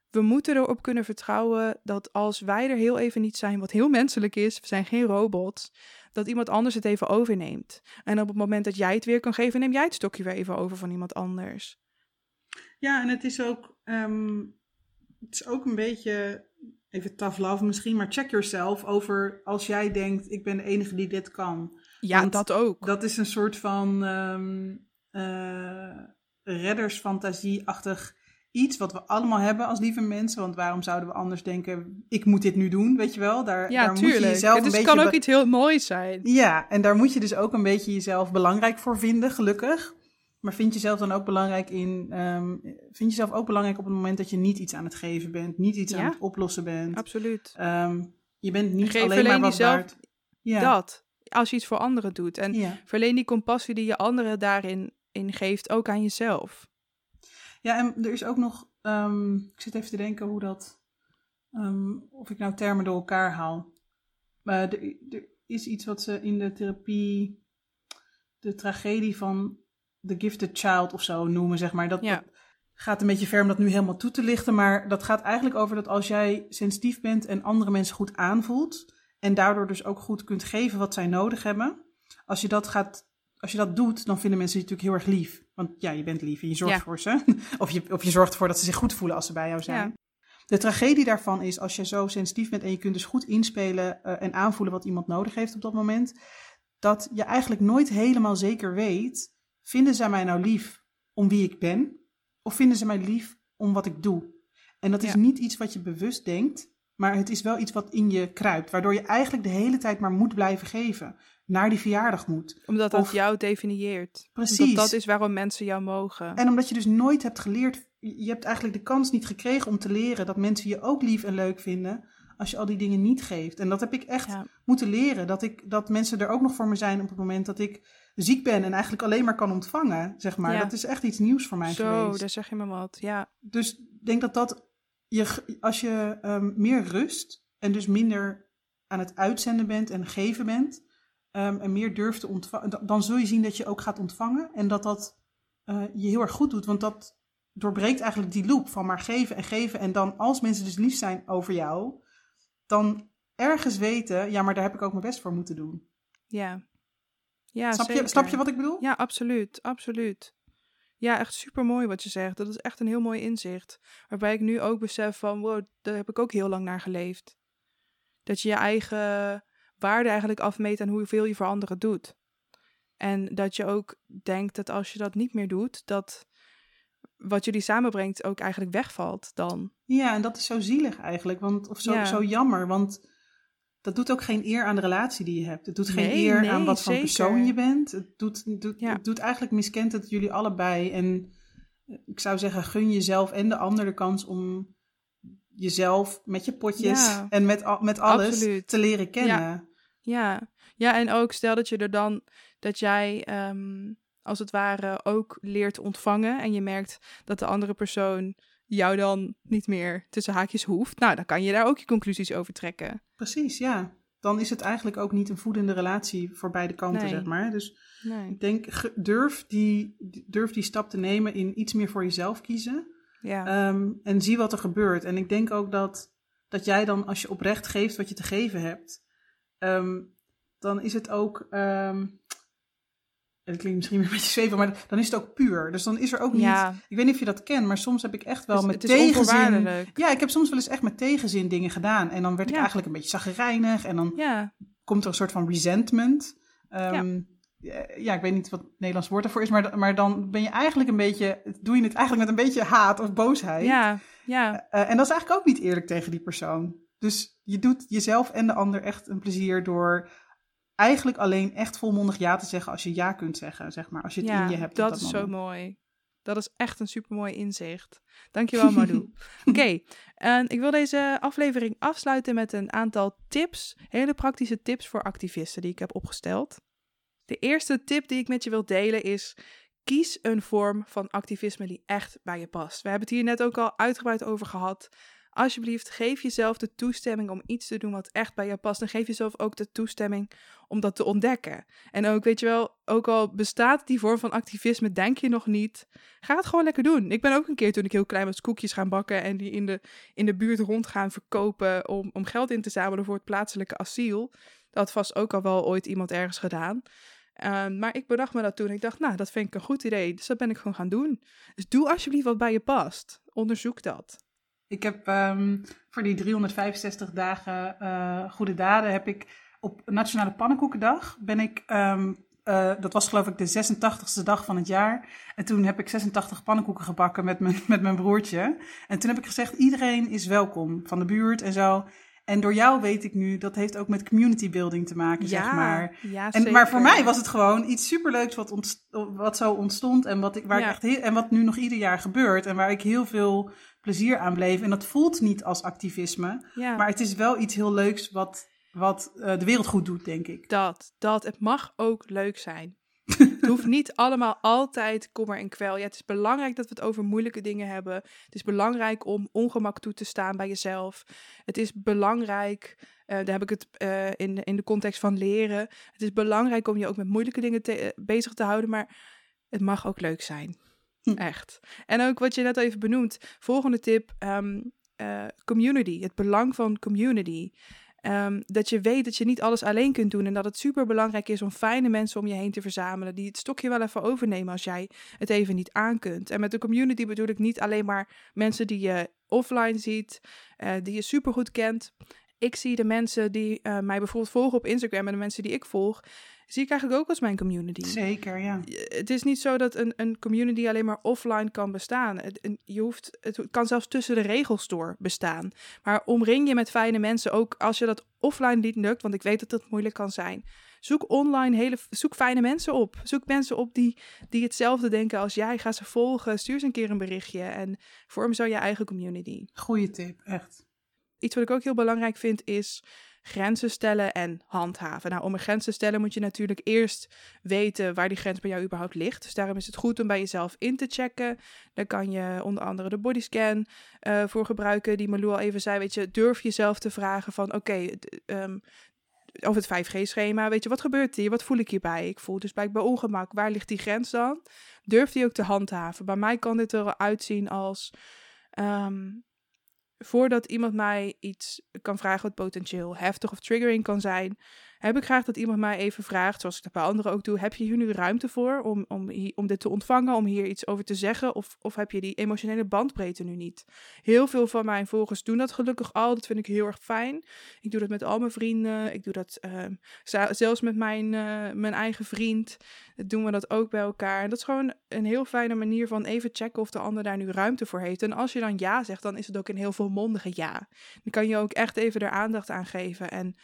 We moeten erop kunnen vertrouwen dat als wij er heel even niet zijn, wat heel menselijk is, we zijn geen robots, dat iemand anders het even overneemt. En op het moment dat jij het weer kan geven, neem jij het stokje weer even over van iemand anders. Ja, en het is ook een beetje, even tough love misschien, maar check yourself over als jij denkt, ik ben de enige die dit kan. Ja, want dat ook. Dat is een soort van reddersfantasie-achtig iets wat we allemaal hebben als lieve mensen. Want waarom zouden we anders denken, ik moet dit nu doen, weet je wel? Daar moet je jezelf een beetje... Het kan ook iets heel moois zijn. Ja, en daar moet je dus ook een beetje jezelf belangrijk voor vinden, gelukkig. Maar vind jezelf dan ook belangrijk op het moment dat je niet iets aan het geven bent, niet iets aan het oplossen bent. Absoluut. Je bent niet alleen maar wat waard. Dat, als je iets voor anderen doet. En verleen die compassie die je anderen daarin geeft ook aan jezelf. Ja, en er is ook nog, ik zit even te denken hoe dat, of ik nou termen door elkaar haal. Maar er is iets wat ze in de therapie, de tragedie van the gifted child of zo noemen, zeg maar. Dat gaat een beetje ver om dat nu helemaal toe te lichten, maar dat gaat eigenlijk over dat als jij sensitief bent en andere mensen goed aanvoelt en daardoor dus ook goed kunt geven wat zij nodig hebben, als je dat doet, dan vinden mensen je natuurlijk heel erg lief. Want ja, je bent lief en je zorgt voor ze. Of je zorgt ervoor dat ze zich goed voelen als ze bij jou zijn. Ja. De tragedie daarvan is, als je zo sensitief bent en je kunt dus goed inspelen en aanvoelen wat iemand nodig heeft op dat moment, dat je eigenlijk nooit helemaal zeker weet, vinden zij mij nou lief om wie ik ben? Of vinden ze mij lief om wat ik doe? En dat is niet iets wat je bewust denkt, maar het is wel iets wat in je kruipt, waardoor je eigenlijk de hele tijd maar moet blijven geven. Naar die verjaardag moet. Omdat dat jou definieert. Precies. Omdat dat is waarom mensen jou mogen. En omdat je dus nooit hebt geleerd, je hebt eigenlijk de kans niet gekregen om te leren dat mensen je ook lief en leuk vinden als je al die dingen niet geeft. En dat heb ik echt moeten leren. Dat mensen er ook nog voor me zijn op het moment dat ik ziek ben en eigenlijk alleen maar kan ontvangen, zeg maar. Ja. Dat is echt iets nieuws voor mij geweest. Zo, daar zeg je me wat, Dus ik denk als je meer rust en dus minder aan het uitzenden bent en geven bent, en meer durft te ontvangen, dan zul je zien dat je ook gaat ontvangen en dat je heel erg goed doet. Want dat doorbreekt eigenlijk die loop van maar geven. En dan als mensen dus lief zijn over jou, dan ergens weten, maar daar heb ik ook mijn best voor moeten doen. Ja, snap je wat ik bedoel? Ja, absoluut. Ja, echt super mooi wat je zegt. Dat is echt een heel mooi inzicht. Waarbij ik nu ook besef van, wow, daar heb ik ook heel lang naar geleefd. Dat je je eigen waarde eigenlijk afmeet aan hoeveel je voor anderen doet. En dat je ook denkt dat als je dat niet meer doet, dat wat jullie samenbrengt ook eigenlijk wegvalt dan. Ja, en dat is zo zielig eigenlijk, want, of zo, ja. Zo jammer, want dat doet ook geen eer aan de relatie die je hebt. Het doet geen eer aan wat voor persoon je bent. Het doet eigenlijk miskend het jullie allebei. En ik zou zeggen, gun jezelf en de ander de kans om jezelf met je potjes en met alles absoluut. Te leren kennen. Ja, en ook stel dat je er dan, dat jij als het ware ook leert ontvangen en je merkt dat de andere persoon jou dan niet meer tussen haakjes hoeft. Nou, dan kan je daar ook je conclusies over trekken. Precies, ja. Dan is het eigenlijk ook niet een voedende relatie voor beide kanten, zeg maar. Dus ik denk, durf die stap te nemen in iets meer voor jezelf kiezen. Ja. En zie wat er gebeurt. En ik denk ook dat jij dan, als je oprecht geeft wat je te geven hebt, dan is het ook... dat klinkt misschien een beetje zweven, maar dan is het ook puur. Dus dan is er ook niet... Ja. Ik weet niet of je dat kent, maar soms heb ik echt wel met tegenzin... Ja, ik heb soms wel eens echt met tegenzin dingen gedaan. En dan werd ik eigenlijk een beetje chagrijnig. En dan komt er een soort van resentment. Ik weet niet wat het Nederlands woord daarvoor is. Maar dan ben je eigenlijk een beetje... Doe je het eigenlijk met een beetje haat of boosheid. Ja. En dat is eigenlijk ook niet eerlijk tegen die persoon. Dus je doet jezelf en de ander echt een plezier door... Eigenlijk alleen echt volmondig ja te zeggen als je ja kunt zeggen, zeg maar. Als je het in je hebt. Dat is zo mooi. Dat is echt een supermooi inzicht. Dankjewel, Malou. Oké, en ik wil deze aflevering afsluiten met een aantal tips. Hele praktische tips voor activisten die ik heb opgesteld. De eerste tip die ik met je wil delen is... Kies een vorm van activisme die echt bij je past. We hebben het hier net ook al uitgebreid over gehad... Alsjeblieft, geef jezelf de toestemming om iets te doen wat echt bij jou past. En geef jezelf ook de toestemming om dat te ontdekken. En ook, weet je wel, ook al bestaat die vorm van activisme, denk je nog niet. Ga het gewoon lekker doen. Ik ben ook een keer toen ik heel klein was koekjes gaan bakken en die in de buurt rond gaan verkopen om geld in te zamelen voor het plaatselijke asiel. Dat had vast ook al wel ooit iemand ergens gedaan. Maar ik bedacht me dat toen. Ik dacht, nou, dat vind ik een goed idee. Dus dat ben ik gewoon gaan doen. Dus doe alsjeblieft wat bij je past. Onderzoek dat. Ik heb voor die 365 dagen goede daden, heb ik op Nationale Pannenkoekendag, dat was geloof ik de 86e dag van het jaar. En toen heb ik 86 pannenkoeken gebakken met mijn broertje. En toen heb ik gezegd, iedereen is welkom van de buurt en zo. En door jou weet ik nu, dat heeft ook met community building te maken, zeg maar. Ja, en, maar voor mij was het gewoon iets superleuks wat zo ontstond en wat nu nog ieder jaar gebeurt. En waar ik heel veel plezier aan bleef. En dat voelt niet als activisme, maar het is wel iets heel leuks wat de wereld goed doet, denk ik. Dat het mag ook leuk zijn. Het hoeft niet allemaal altijd kommer en kwel. Ja, het is belangrijk dat we het over moeilijke dingen hebben. Het is belangrijk om ongemak toe te staan bij jezelf. Het is belangrijk, daar heb ik het in de context van leren. Het is belangrijk om je ook met moeilijke dingen bezig te houden. Maar het mag ook leuk zijn. Echt. En ook wat je net even benoemt. Volgende tip, community. Het belang van community. Dat je weet dat je niet alles alleen kunt doen en dat het superbelangrijk is om fijne mensen om je heen te verzamelen die het stokje wel even overnemen als jij het even niet aan kunt. En met de community bedoel ik niet alleen maar mensen die je offline ziet, die je supergoed kent. Ik zie de mensen die mij bijvoorbeeld volgen op Instagram en de mensen die ik volg, zie ik eigenlijk ook als mijn community. Zeker, ja. Het is niet zo dat een community alleen maar offline kan bestaan. Het kan zelfs tussen de regels door bestaan. Maar omring je met fijne mensen, ook als je dat offline niet lukt, want ik weet dat dat moeilijk kan zijn. Zoek fijne mensen op. Zoek mensen op die hetzelfde denken als jij. Ga ze volgen, stuur ze een keer een berichtje en vorm zo je eigen community. Goeie tip, echt. Iets wat ik ook heel belangrijk vind is grenzen stellen en handhaven. Nou, om een grens te stellen moet je natuurlijk eerst weten waar die grens bij jou überhaupt ligt. Dus daarom is het goed om bij jezelf in te checken. Daar kan je onder andere de bodyscan voor gebruiken, die Malou al even zei. Weet je, durf jezelf te vragen van over het 5G-schema, weet je, wat gebeurt hier? Wat voel ik hierbij? Ik voel dus bij ongemak. Waar ligt die grens dan? Durf die ook te handhaven. Bij mij kan dit eruit zien als... voordat iemand mij iets kan vragen wat potentieel heftig of triggering kan zijn, heb ik graag dat iemand mij even vraagt, zoals ik dat bij anderen ook doe, heb je hier nu ruimte voor om dit te ontvangen, om hier iets over te zeggen? Of heb je die emotionele bandbreedte nu niet? Heel veel van mijn volgers doen dat gelukkig al. Dat vind ik heel erg fijn. Ik doe dat met al mijn vrienden. Ik doe dat zelfs met mijn eigen vriend. Doen we dat ook bij elkaar. En dat is gewoon een heel fijne manier van even checken of de ander daar nu ruimte voor heeft. En als je dan ja zegt, dan is het ook een heel volmondige ja. Dan kan je ook echt even er aandacht aan geven. En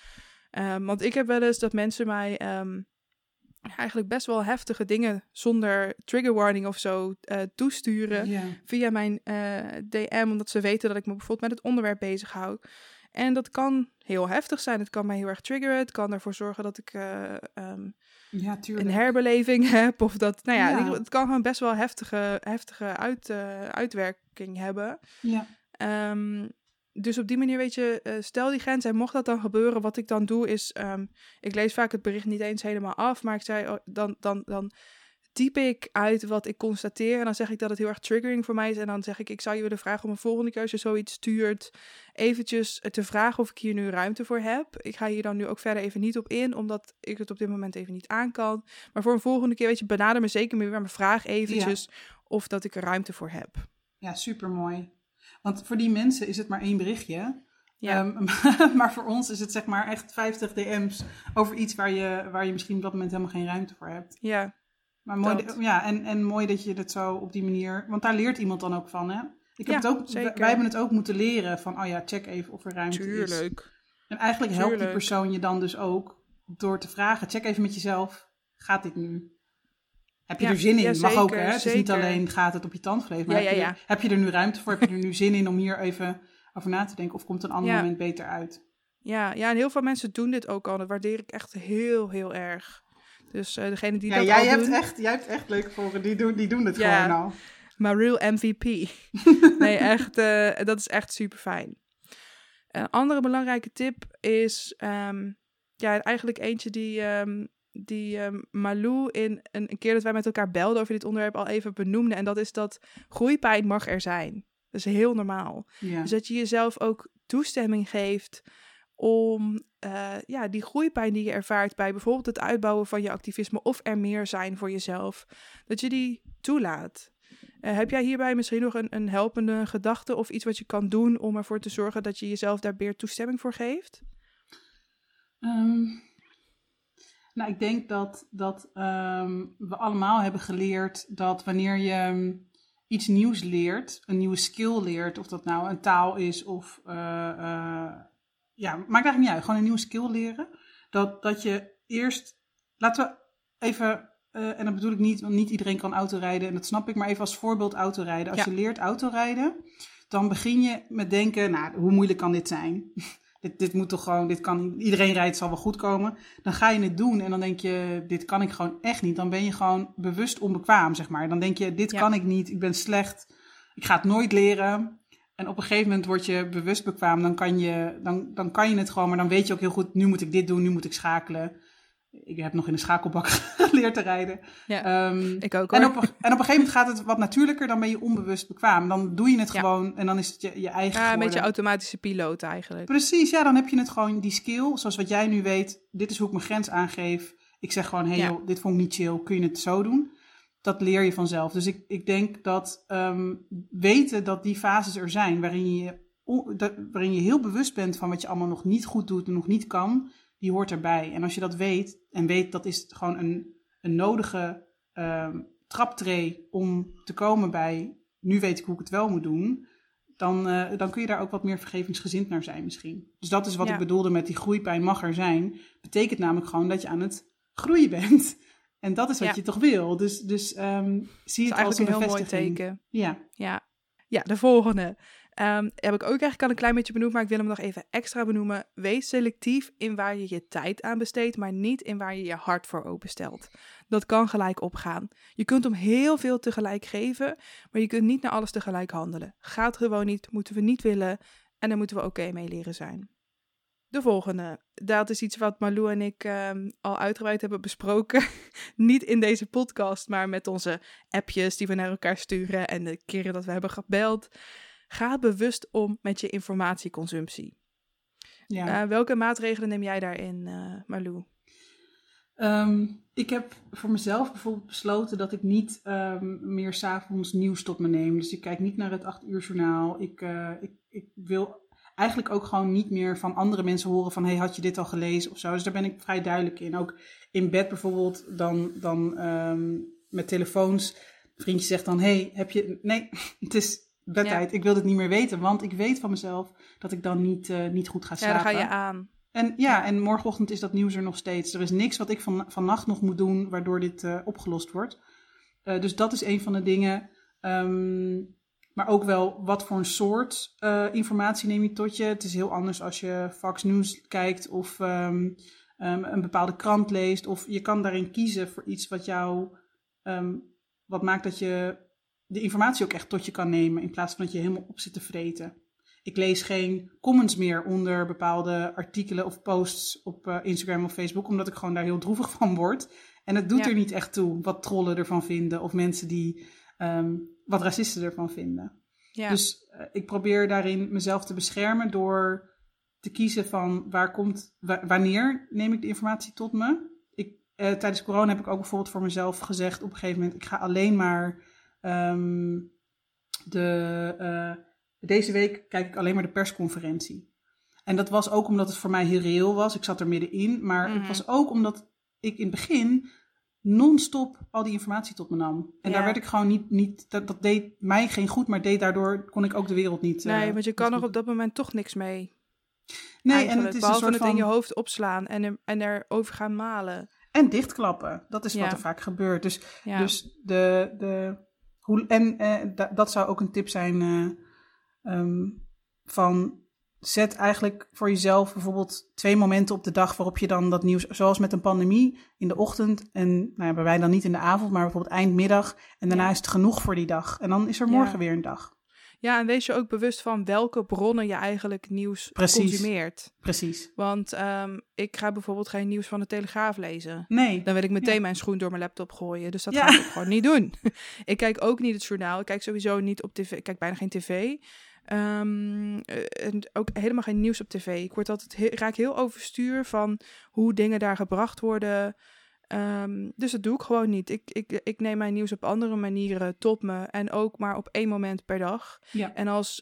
want ik heb wel eens dat mensen mij eigenlijk best wel heftige dingen zonder trigger warning of zo toesturen via mijn DM, omdat ze weten dat ik me bijvoorbeeld met het onderwerp bezighoud. En dat kan heel heftig zijn. Het kan mij heel erg triggeren. Het kan ervoor zorgen dat ik een herbeleving heb. Of dat, het kan gewoon best wel heftige uitwerking hebben. Ja. Dus op die manier, weet je, stel die grens. En mocht dat dan gebeuren, wat ik dan doe is... ik lees vaak het bericht niet eens helemaal af. Maar ik zei, dan typ ik uit wat ik constateer. En dan zeg ik dat het heel erg triggering voor mij is. En dan zeg ik, ik zou je willen vragen om een volgende keer als je zoiets stuurt... eventjes te vragen of ik hier nu ruimte voor heb. Ik ga hier dan nu ook verder even niet op in, omdat ik het op dit moment even niet aan kan. Maar voor een volgende keer, weet je, benader me zeker meer, maar mijn vraag eventjes of dat ik er ruimte voor heb. Ja, supermooi. Want voor die mensen is het maar één berichtje. Ja. Maar voor ons is het zeg maar echt 50 DM's over iets waar je misschien op dat moment helemaal geen ruimte voor hebt. Ja. Maar mooi, en mooi dat je dat zo op die manier... Want daar leert iemand dan ook van, hè? Wij hebben het ook moeten leren van, check even of er ruimte is. Tuurlijk. En eigenlijk helpt die persoon je dan dus ook door te vragen. Check even met jezelf, gaat dit nu? Heb je er zin in? Mag zeker, ook, hè? Het is niet alleen gaat het op je tandvlees, maar heb je er nu ruimte voor? Heb je er nu zin in om hier even over na te denken? Of komt een ander moment beter uit? Ja, en heel veel mensen doen dit ook al. Dat waardeer ik echt heel, heel erg. Dus degene die dat al doen... Jij hebt echt leuke volgers. Die doen het gewoon al. Maar real MVP. Nee, echt, dat is echt super fijn. Een andere belangrijke tip is... eigenlijk eentje die Malou in een keer dat wij met elkaar belden over dit onderwerp al even benoemde. En dat is dat groeipijn mag er zijn. Dat is heel normaal. Ja. Dus dat je jezelf ook toestemming geeft om die groeipijn die je ervaart bij bijvoorbeeld het uitbouwen van je activisme of er meer zijn voor jezelf, dat je die toelaat. Heb jij hierbij misschien nog een helpende gedachte of iets wat je kan doen om ervoor te zorgen dat je jezelf daar meer toestemming voor geeft? Nou, ik denk dat we allemaal hebben geleerd dat wanneer je iets nieuws leert, een nieuwe skill leert, of dat nou een taal is of... maakt eigenlijk niet uit. Gewoon een nieuwe skill leren. Dat je eerst... Laten we even... en dat bedoel ik niet, want niet iedereen kan autorijden. En dat snap ik, maar even als voorbeeld autorijden. Als je leert autorijden, dan begin je met denken... Nou, hoe moeilijk kan dit zijn? dit moet toch gewoon... Dit kan, iedereen rijdt, het zal wel goed komen. Dan ga je het doen en dan denk je... Dit kan ik gewoon echt niet. Dan ben je gewoon bewust onbekwaam, zeg maar. Dan denk je, dit kan ik niet. Ik ben slecht. Ik ga het nooit leren. En op een gegeven moment word je bewust bekwaam. Dan kan je het gewoon, maar dan weet je ook heel goed... Nu moet ik dit doen, nu moet ik schakelen. Ik heb nog in een schakelbak geleerd te rijden. Ja, ik ook hoor. En op een gegeven moment gaat het wat natuurlijker, dan ben je onbewust bekwaam. Dan doe je het gewoon en dan is het je eigen geworden. Een beetje automatische piloot eigenlijk. Precies, dan heb je het gewoon, die skill, zoals wat jij nu weet. Dit is hoe ik mijn grens aangeef. Ik zeg gewoon, joh, dit vond ik niet chill, kun je het zo doen? Dat leer je vanzelf. Dus ik denk dat weten dat die fases er zijn, waarin je heel bewust bent van wat je allemaal nog niet goed doet en nog niet kan... Die hoort erbij. En als je dat weet, dat is gewoon een nodige traptree om te komen bij... Nu weet ik hoe ik het wel moet doen. Dan kun je daar ook wat meer vergevingsgezind naar zijn misschien. Dus dat is wat ik bedoelde met die groeipijn mag er zijn. Betekent namelijk gewoon dat je aan het groeien bent. En dat is wat je toch wil. Dus zie je het als een bevestiging. Dat is eigenlijk een heel mooi teken. Ja, de volgende... heb ik ook eigenlijk al een klein beetje benoemd, maar ik wil hem nog even extra benoemen. Wees selectief in waar je je tijd aan besteedt, maar niet in waar je je hart voor openstelt. Dat kan gelijk opgaan. Je kunt om heel veel tegelijk geven, maar je kunt niet naar alles tegelijk handelen. Gaat gewoon niet, moeten we niet willen en daar moeten we oké mee leren zijn. De volgende, dat is iets wat Malou en ik al uitgebreid hebben besproken. Niet in deze podcast, maar met onze appjes die we naar elkaar sturen en de keren dat we hebben gebeld. Ga bewust om met je informatieconsumptie. Ja. Welke maatregelen neem jij daarin, Malou? Ik heb voor mezelf bijvoorbeeld besloten dat ik niet meer 's avonds nieuws tot me neem. Dus ik kijk niet naar het 8 uur journaal. Ik wil eigenlijk ook gewoon niet meer van andere mensen horen van... hey, had je dit al gelezen of zo? Dus daar ben ik vrij duidelijk in. Ook in bed bijvoorbeeld, dan met telefoons. Een vriendje zegt dan, hey, heb je... Nee, het is... bedtijd. Ja. Ik wil dit niet meer weten, want ik weet van mezelf dat ik dan niet goed ga slapen. Ja, dan ga je aan. En ja, en morgenochtend is dat nieuws er nog steeds. Er is niks wat ik vannacht nog moet doen waardoor dit opgelost wordt. Dus dat is een van de dingen. Maar ook wel wat voor een soort informatie neem je tot je. Het is heel anders als je Fox News kijkt of een bepaalde krant leest. Of je kan daarin kiezen voor iets wat jou... wat maakt dat je... de informatie ook echt tot je kan nemen, in plaats van dat je helemaal op zit te vreten. Ik lees geen comments meer onder bepaalde artikelen of posts op Instagram of Facebook, omdat ik gewoon daar heel droevig van word. En het doet er niet echt toe wat trollen ervan vinden, of mensen die wat racisten ervan vinden. Ja. Dus ik probeer daarin mezelf te beschermen door te kiezen van wanneer neem ik de informatie tot me. Tijdens corona heb ik ook bijvoorbeeld voor mezelf gezegd op een gegeven moment, ik ga alleen maar... deze week kijk ik alleen maar de persconferentie. En dat was ook omdat het voor mij heel reëel was. Ik zat er middenin. Maar het was ook omdat ik in het begin non-stop al die informatie tot me nam. En daar werd ik gewoon niet dat deed mij geen goed, maar daardoor kon ik ook de wereld niet... Nee, want je kan er op dat moment toch niks mee. Nee, eigenlijk. En het is behalve een soort van... het in je hoofd opslaan en erover gaan malen. En dichtklappen. Dat is wat er vaak gebeurt. Dus dat zou ook een tip zijn van zet eigenlijk voor jezelf bijvoorbeeld 2 momenten op de dag waarop je dan dat nieuws, zoals met een pandemie, in de ochtend en bij wij dan niet in de avond, maar bijvoorbeeld eindmiddag en daarna is het genoeg voor die dag. En dan is er morgen weer een dag. Ja, en wees je ook bewust van welke bronnen je eigenlijk nieuws consumeert. Precies. Want ik ga bijvoorbeeld geen nieuws van de Telegraaf lezen. Nee. Dan wil ik meteen mijn schoen door mijn laptop gooien. Dus dat ga ik ook gewoon niet doen. Ik kijk ook niet het journaal. Ik kijk sowieso niet op tv. Ik kijk bijna geen tv. En ook helemaal geen nieuws op tv. Ik word altijd raak heel overstuur van hoe dingen daar gebracht worden. Dus dat doe ik gewoon niet. Ik neem mijn nieuws op andere manieren tot me. En ook maar op 1 moment per dag. Ja. En als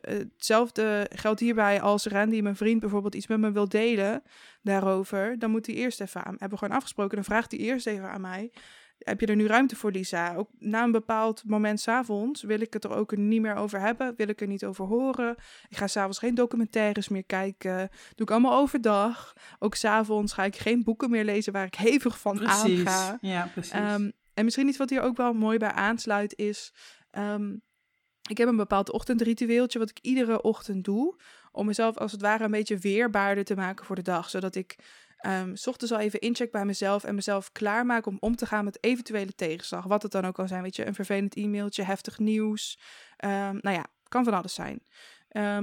hetzelfde geldt hierbij als Randy, mijn vriend, bijvoorbeeld iets met me wil delen daarover. Dan moet hij eerst even aan. Hebben we gewoon afgesproken. Dan vraagt hij eerst even aan mij. Heb je er nu ruimte voor, Lisa? Ook na een bepaald moment 's avonds wil ik het er ook niet meer over hebben. Wil ik er niet over horen. Ik ga 's avonds geen documentaires meer kijken. Doe ik allemaal overdag. Ook 's avonds ga ik geen boeken meer lezen waar ik hevig van aanga. Ja, precies. En misschien iets wat hier ook wel mooi bij aansluit is... ik heb een bepaald ochtendritueeltje wat ik iedere ochtend doe... om mezelf als het ware een beetje weerbaarder te maken voor de dag. Zodat ik... 's ochtends al even incheck bij mezelf en mezelf klaarmaken om te gaan met eventuele tegenslag. Wat het dan ook kan zijn, weet je, een vervelend e-mailtje, heftig nieuws. Kan van alles zijn.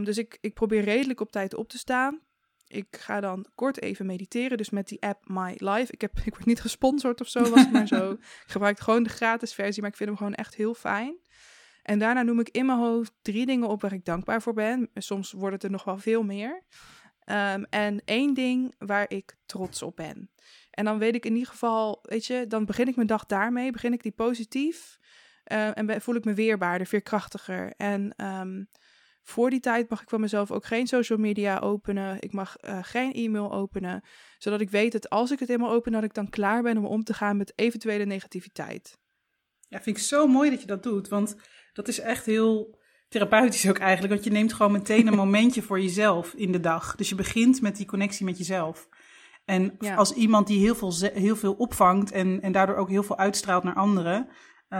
Dus ik probeer redelijk op tijd op te staan. Ik ga dan kort even mediteren, dus met die app My Life. Ik word niet gesponsord of zo, was het maar zo. Ik gebruik gewoon de gratis versie, maar ik vind hem gewoon echt heel fijn. En daarna noem ik in mijn hoofd 3 dingen op waar ik dankbaar voor ben. Soms wordt het er nog wel veel meer. En 1 ding waar ik trots op ben. En dan weet ik in ieder geval, weet je, dan begin ik mijn dag daarmee. Begin ik die positief. En voel ik me weerbaarder, veerkrachtiger. En voor die tijd mag ik van mezelf ook geen social media openen. Ik mag geen e-mail openen. Zodat ik weet dat als ik het helemaal open, dat ik dan klaar ben om te gaan met eventuele negativiteit. Ja, vind ik zo mooi dat je dat doet. Want dat is echt heel... therapeutisch ook eigenlijk, want je neemt gewoon meteen een momentje voor jezelf in de dag. Dus je begint met die connectie met jezelf. En als iemand die heel veel opvangt en daardoor ook heel veel uitstraalt naar anderen,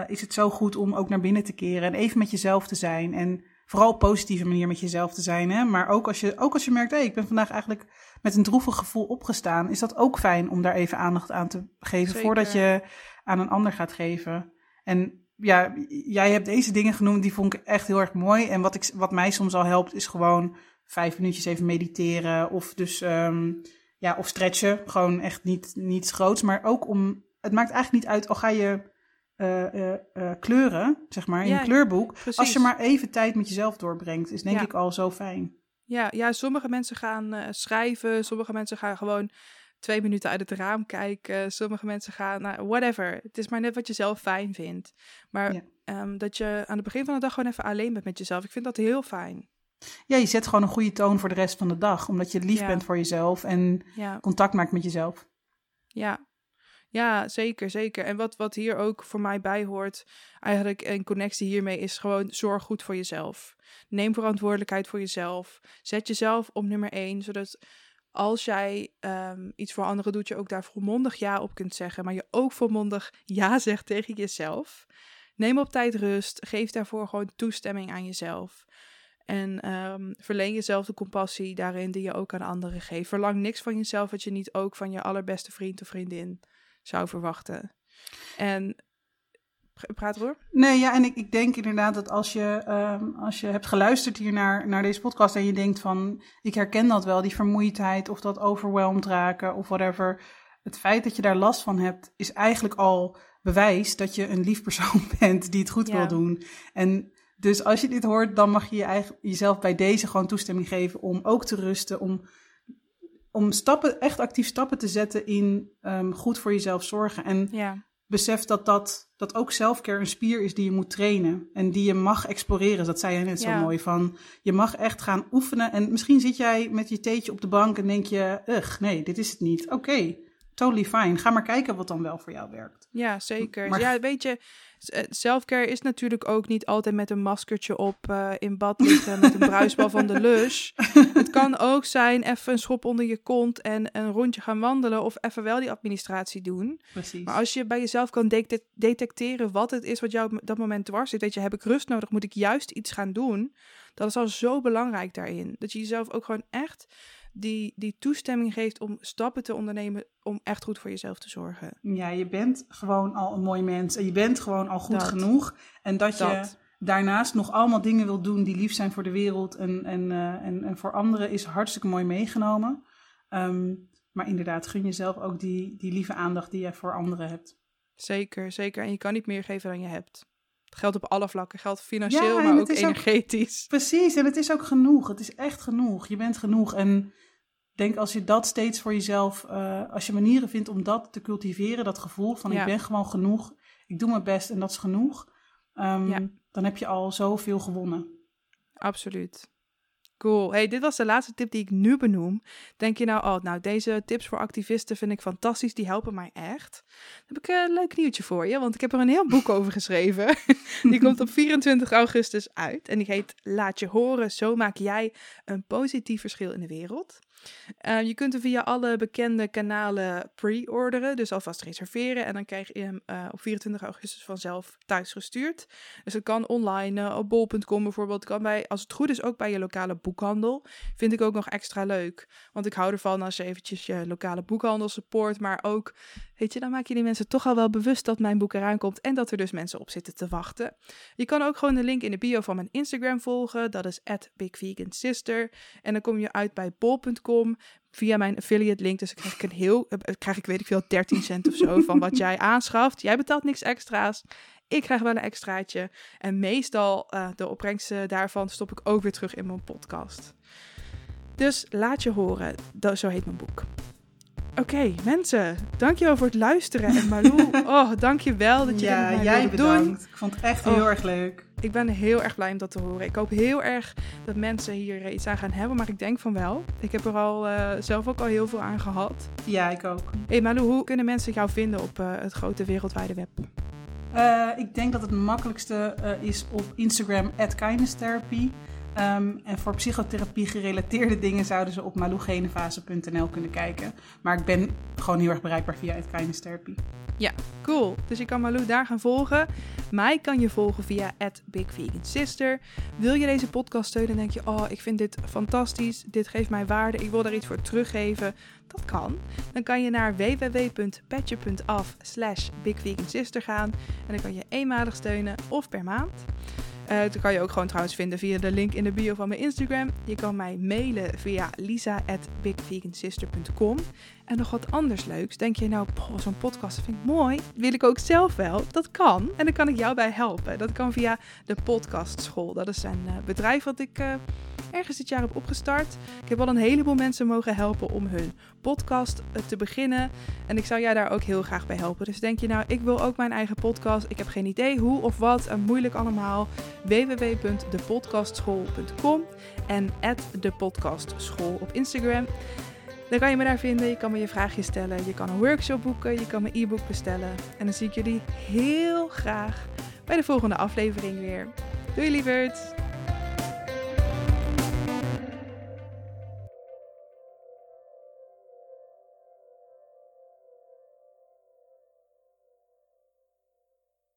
is het zo goed om ook naar binnen te keren en even met jezelf te zijn. En vooral op positieve manier met jezelf te zijn. Hè? Maar ook als je merkt, ik ben vandaag eigenlijk met een droevig gevoel opgestaan, is dat ook fijn om daar even aandacht aan te geven. Zeker. Voordat je aan een ander gaat geven. En ja, jij hebt deze dingen genoemd, die vond ik echt heel erg mooi. En wat mij soms al helpt, is gewoon 5 minuutjes even mediteren. Of dus, of stretchen. Gewoon echt niets groots. Maar ook het maakt eigenlijk niet uit, al ga je kleuren, zeg maar, in een kleurboek. Precies. Als je maar even tijd met jezelf doorbrengt, is denk ik al zo fijn. Ja, sommige mensen gaan schrijven. Sommige mensen gaan gewoon 2 minuten uit het raam kijken. Sommige mensen gaan, whatever. Het is maar net wat je zelf fijn vindt. Maar dat je aan het begin van de dag gewoon even alleen bent met jezelf. Ik vind dat heel fijn. Ja, je zet gewoon een goede toon voor de rest van de dag. Omdat je lief bent voor jezelf en contact maakt met jezelf. Ja, zeker. En wat hier ook voor mij bij hoort, eigenlijk in connectie hiermee, is gewoon zorg goed voor jezelf. Neem verantwoordelijkheid voor jezelf. Zet jezelf op nummer 1, zodat als jij iets voor anderen doet, je ook daar volmondig ja op kunt zeggen. Maar je ook volmondig ja zegt tegen jezelf. Neem op tijd rust. Geef daarvoor gewoon toestemming aan jezelf. En verleen jezelf de compassie daarin die je ook aan anderen geeft. Verlang niks van jezelf wat je niet ook van je allerbeste vriend of vriendin zou verwachten. En praat hoor. Nee, ja, en ik denk inderdaad dat als je hebt geluisterd hier naar deze podcast en je denkt van, ik herken dat wel, die vermoeidheid of dat overwhelmed raken of whatever. Het feit dat je daar last van hebt is eigenlijk al bewijs dat je een lief persoon bent die het goed wil doen. En dus als je dit hoort, dan mag je jezelf bij deze gewoon toestemming geven om ook te rusten, om echt actief stappen te zetten in goed voor jezelf zorgen. En besef dat ook selfcare een spier is die je moet trainen en die je mag exploreren. Dat zei jij net zo mooi, van je mag echt gaan oefenen. En misschien zit jij met je theetje op de bank en denk je, nee, dit is het niet. Oké, totally fine. Ga maar kijken wat dan wel voor jou werkt. Ja, zeker. Maar, weet je, selfcare is natuurlijk ook niet altijd met een maskertje op in bad liggen met een bruisbal van de Lush. Het kan ook zijn even een schop onder je kont en een rondje gaan wandelen of even wel die administratie doen. Precies. Maar als je bij jezelf kan detecteren wat het is wat jou op dat moment dwars zit, weet je, heb ik rust nodig, moet ik juist iets gaan doen? Dat is al zo belangrijk daarin. Dat je jezelf ook gewoon echt die toestemming geeft om stappen te ondernemen om echt goed voor jezelf te zorgen. Ja, je bent gewoon al een mooi mens en je bent gewoon al goed genoeg. En dat je daarnaast nog allemaal dingen wilt doen die lief zijn voor de wereld en voor anderen is hartstikke mooi meegenomen. Maar inderdaad, gun jezelf ook die lieve aandacht die jij voor anderen hebt. Zeker. En je kan niet meer geven dan je hebt. Het geldt op alle vlakken. Het geldt financieel, maar ook energetisch. Precies, en het is ook genoeg. Het is echt genoeg. Je bent genoeg. En denk als je dat steeds voor jezelf, als je manieren vindt om dat te cultiveren, dat gevoel van ik ben gewoon genoeg, ik doe mijn best en dat is genoeg, dan heb je al zoveel gewonnen. Absoluut. Cool. Hey, dit was de laatste tip die ik nu benoem. Denk je deze tips voor activisten vind ik fantastisch. Die helpen mij echt. Dan heb ik een leuk nieuwtje voor je. Want ik heb er een heel boek over geschreven. Die komt op 24 augustus uit. En die heet Laat je horen. Zo maak jij een positief verschil in de wereld. Je kunt hem via alle bekende kanalen pre-orderen. Dus alvast reserveren. En dan krijg je hem op 24 augustus vanzelf thuis gestuurd. Dus dat kan online op bol.com bijvoorbeeld. Kan bij, als het goed is, ook bij je lokale boekhandel. Vind ik ook nog extra leuk. Want ik hou ervan als je eventjes je lokale boekhandel support. Maar ook, dan maak je die mensen toch al wel bewust dat mijn boek eraan komt. En dat er dus mensen op zitten te wachten. Je kan ook gewoon de link in de bio van mijn Instagram volgen. Dat is @BigVeganSister. En dan kom je uit bij bol.com. Via mijn affiliate link, dus dan krijg ik weet ik veel, 13 cent of zo van wat jij aanschaft. Jij betaalt niks extra's, ik krijg wel een extraatje. En meestal de opbrengsten daarvan stop ik ook weer terug in mijn podcast. Dus Laat je horen, zo heet mijn boek. Oké, mensen, dankjewel voor het luisteren. En Malou, dankjewel dat je dit met mij wilde doen. Ik vond het echt heel erg leuk. Ik ben heel erg blij om dat te horen. Ik hoop heel erg dat mensen hier iets aan gaan hebben, maar ik denk van wel. Ik heb er al zelf ook al heel veel aan gehad. Ja, ik ook. Hey Malou, hoe kunnen mensen jou vinden op het grote wereldwijde web? Ik denk dat het makkelijkste is op Instagram @kindnesstherapy. En voor psychotherapie gerelateerde dingen zouden ze op malougenevase.nl kunnen kijken. Maar ik ben gewoon heel erg bereikbaar via Kindness Therapy. Ja, cool. Dus je kan Malou daar gaan volgen. Mij kan je volgen via @BigVeganSister. Wil je deze podcast steunen en denk je, ik vind dit fantastisch. Dit geeft mij waarde. Ik wil daar iets voor teruggeven. Dat kan. Dan kan je naar www.patreon.com/BigVeganSister gaan. En dan kan je eenmalig steunen of per maand. Dat kan je ook gewoon trouwens vinden via de link in de bio van mijn Instagram. Je kan mij mailen via lisa@bigvegansister.com. En nog wat anders leuks. Denk je zo'n podcast vind ik mooi. Wil ik ook zelf wel? Dat kan. En dan kan ik jou bij helpen. Dat kan via de Podcastschool. Dat is een bedrijf wat ik ergens dit jaar heb opgestart. Ik heb al een heleboel mensen mogen helpen om hun podcast te beginnen. En ik zou jij daar ook heel graag bij helpen. Dus denk je nou, ik wil ook mijn eigen podcast. Ik heb geen idee hoe of wat. En moeilijk allemaal. www.depodcastschool.com en @depodcastschool op Instagram. Dan kan je me daar vinden, je kan me je vraagjes stellen, je kan een workshop boeken, je kan mijn e-book bestellen. En dan zie ik jullie heel graag bij de volgende aflevering weer. Doei lieverd!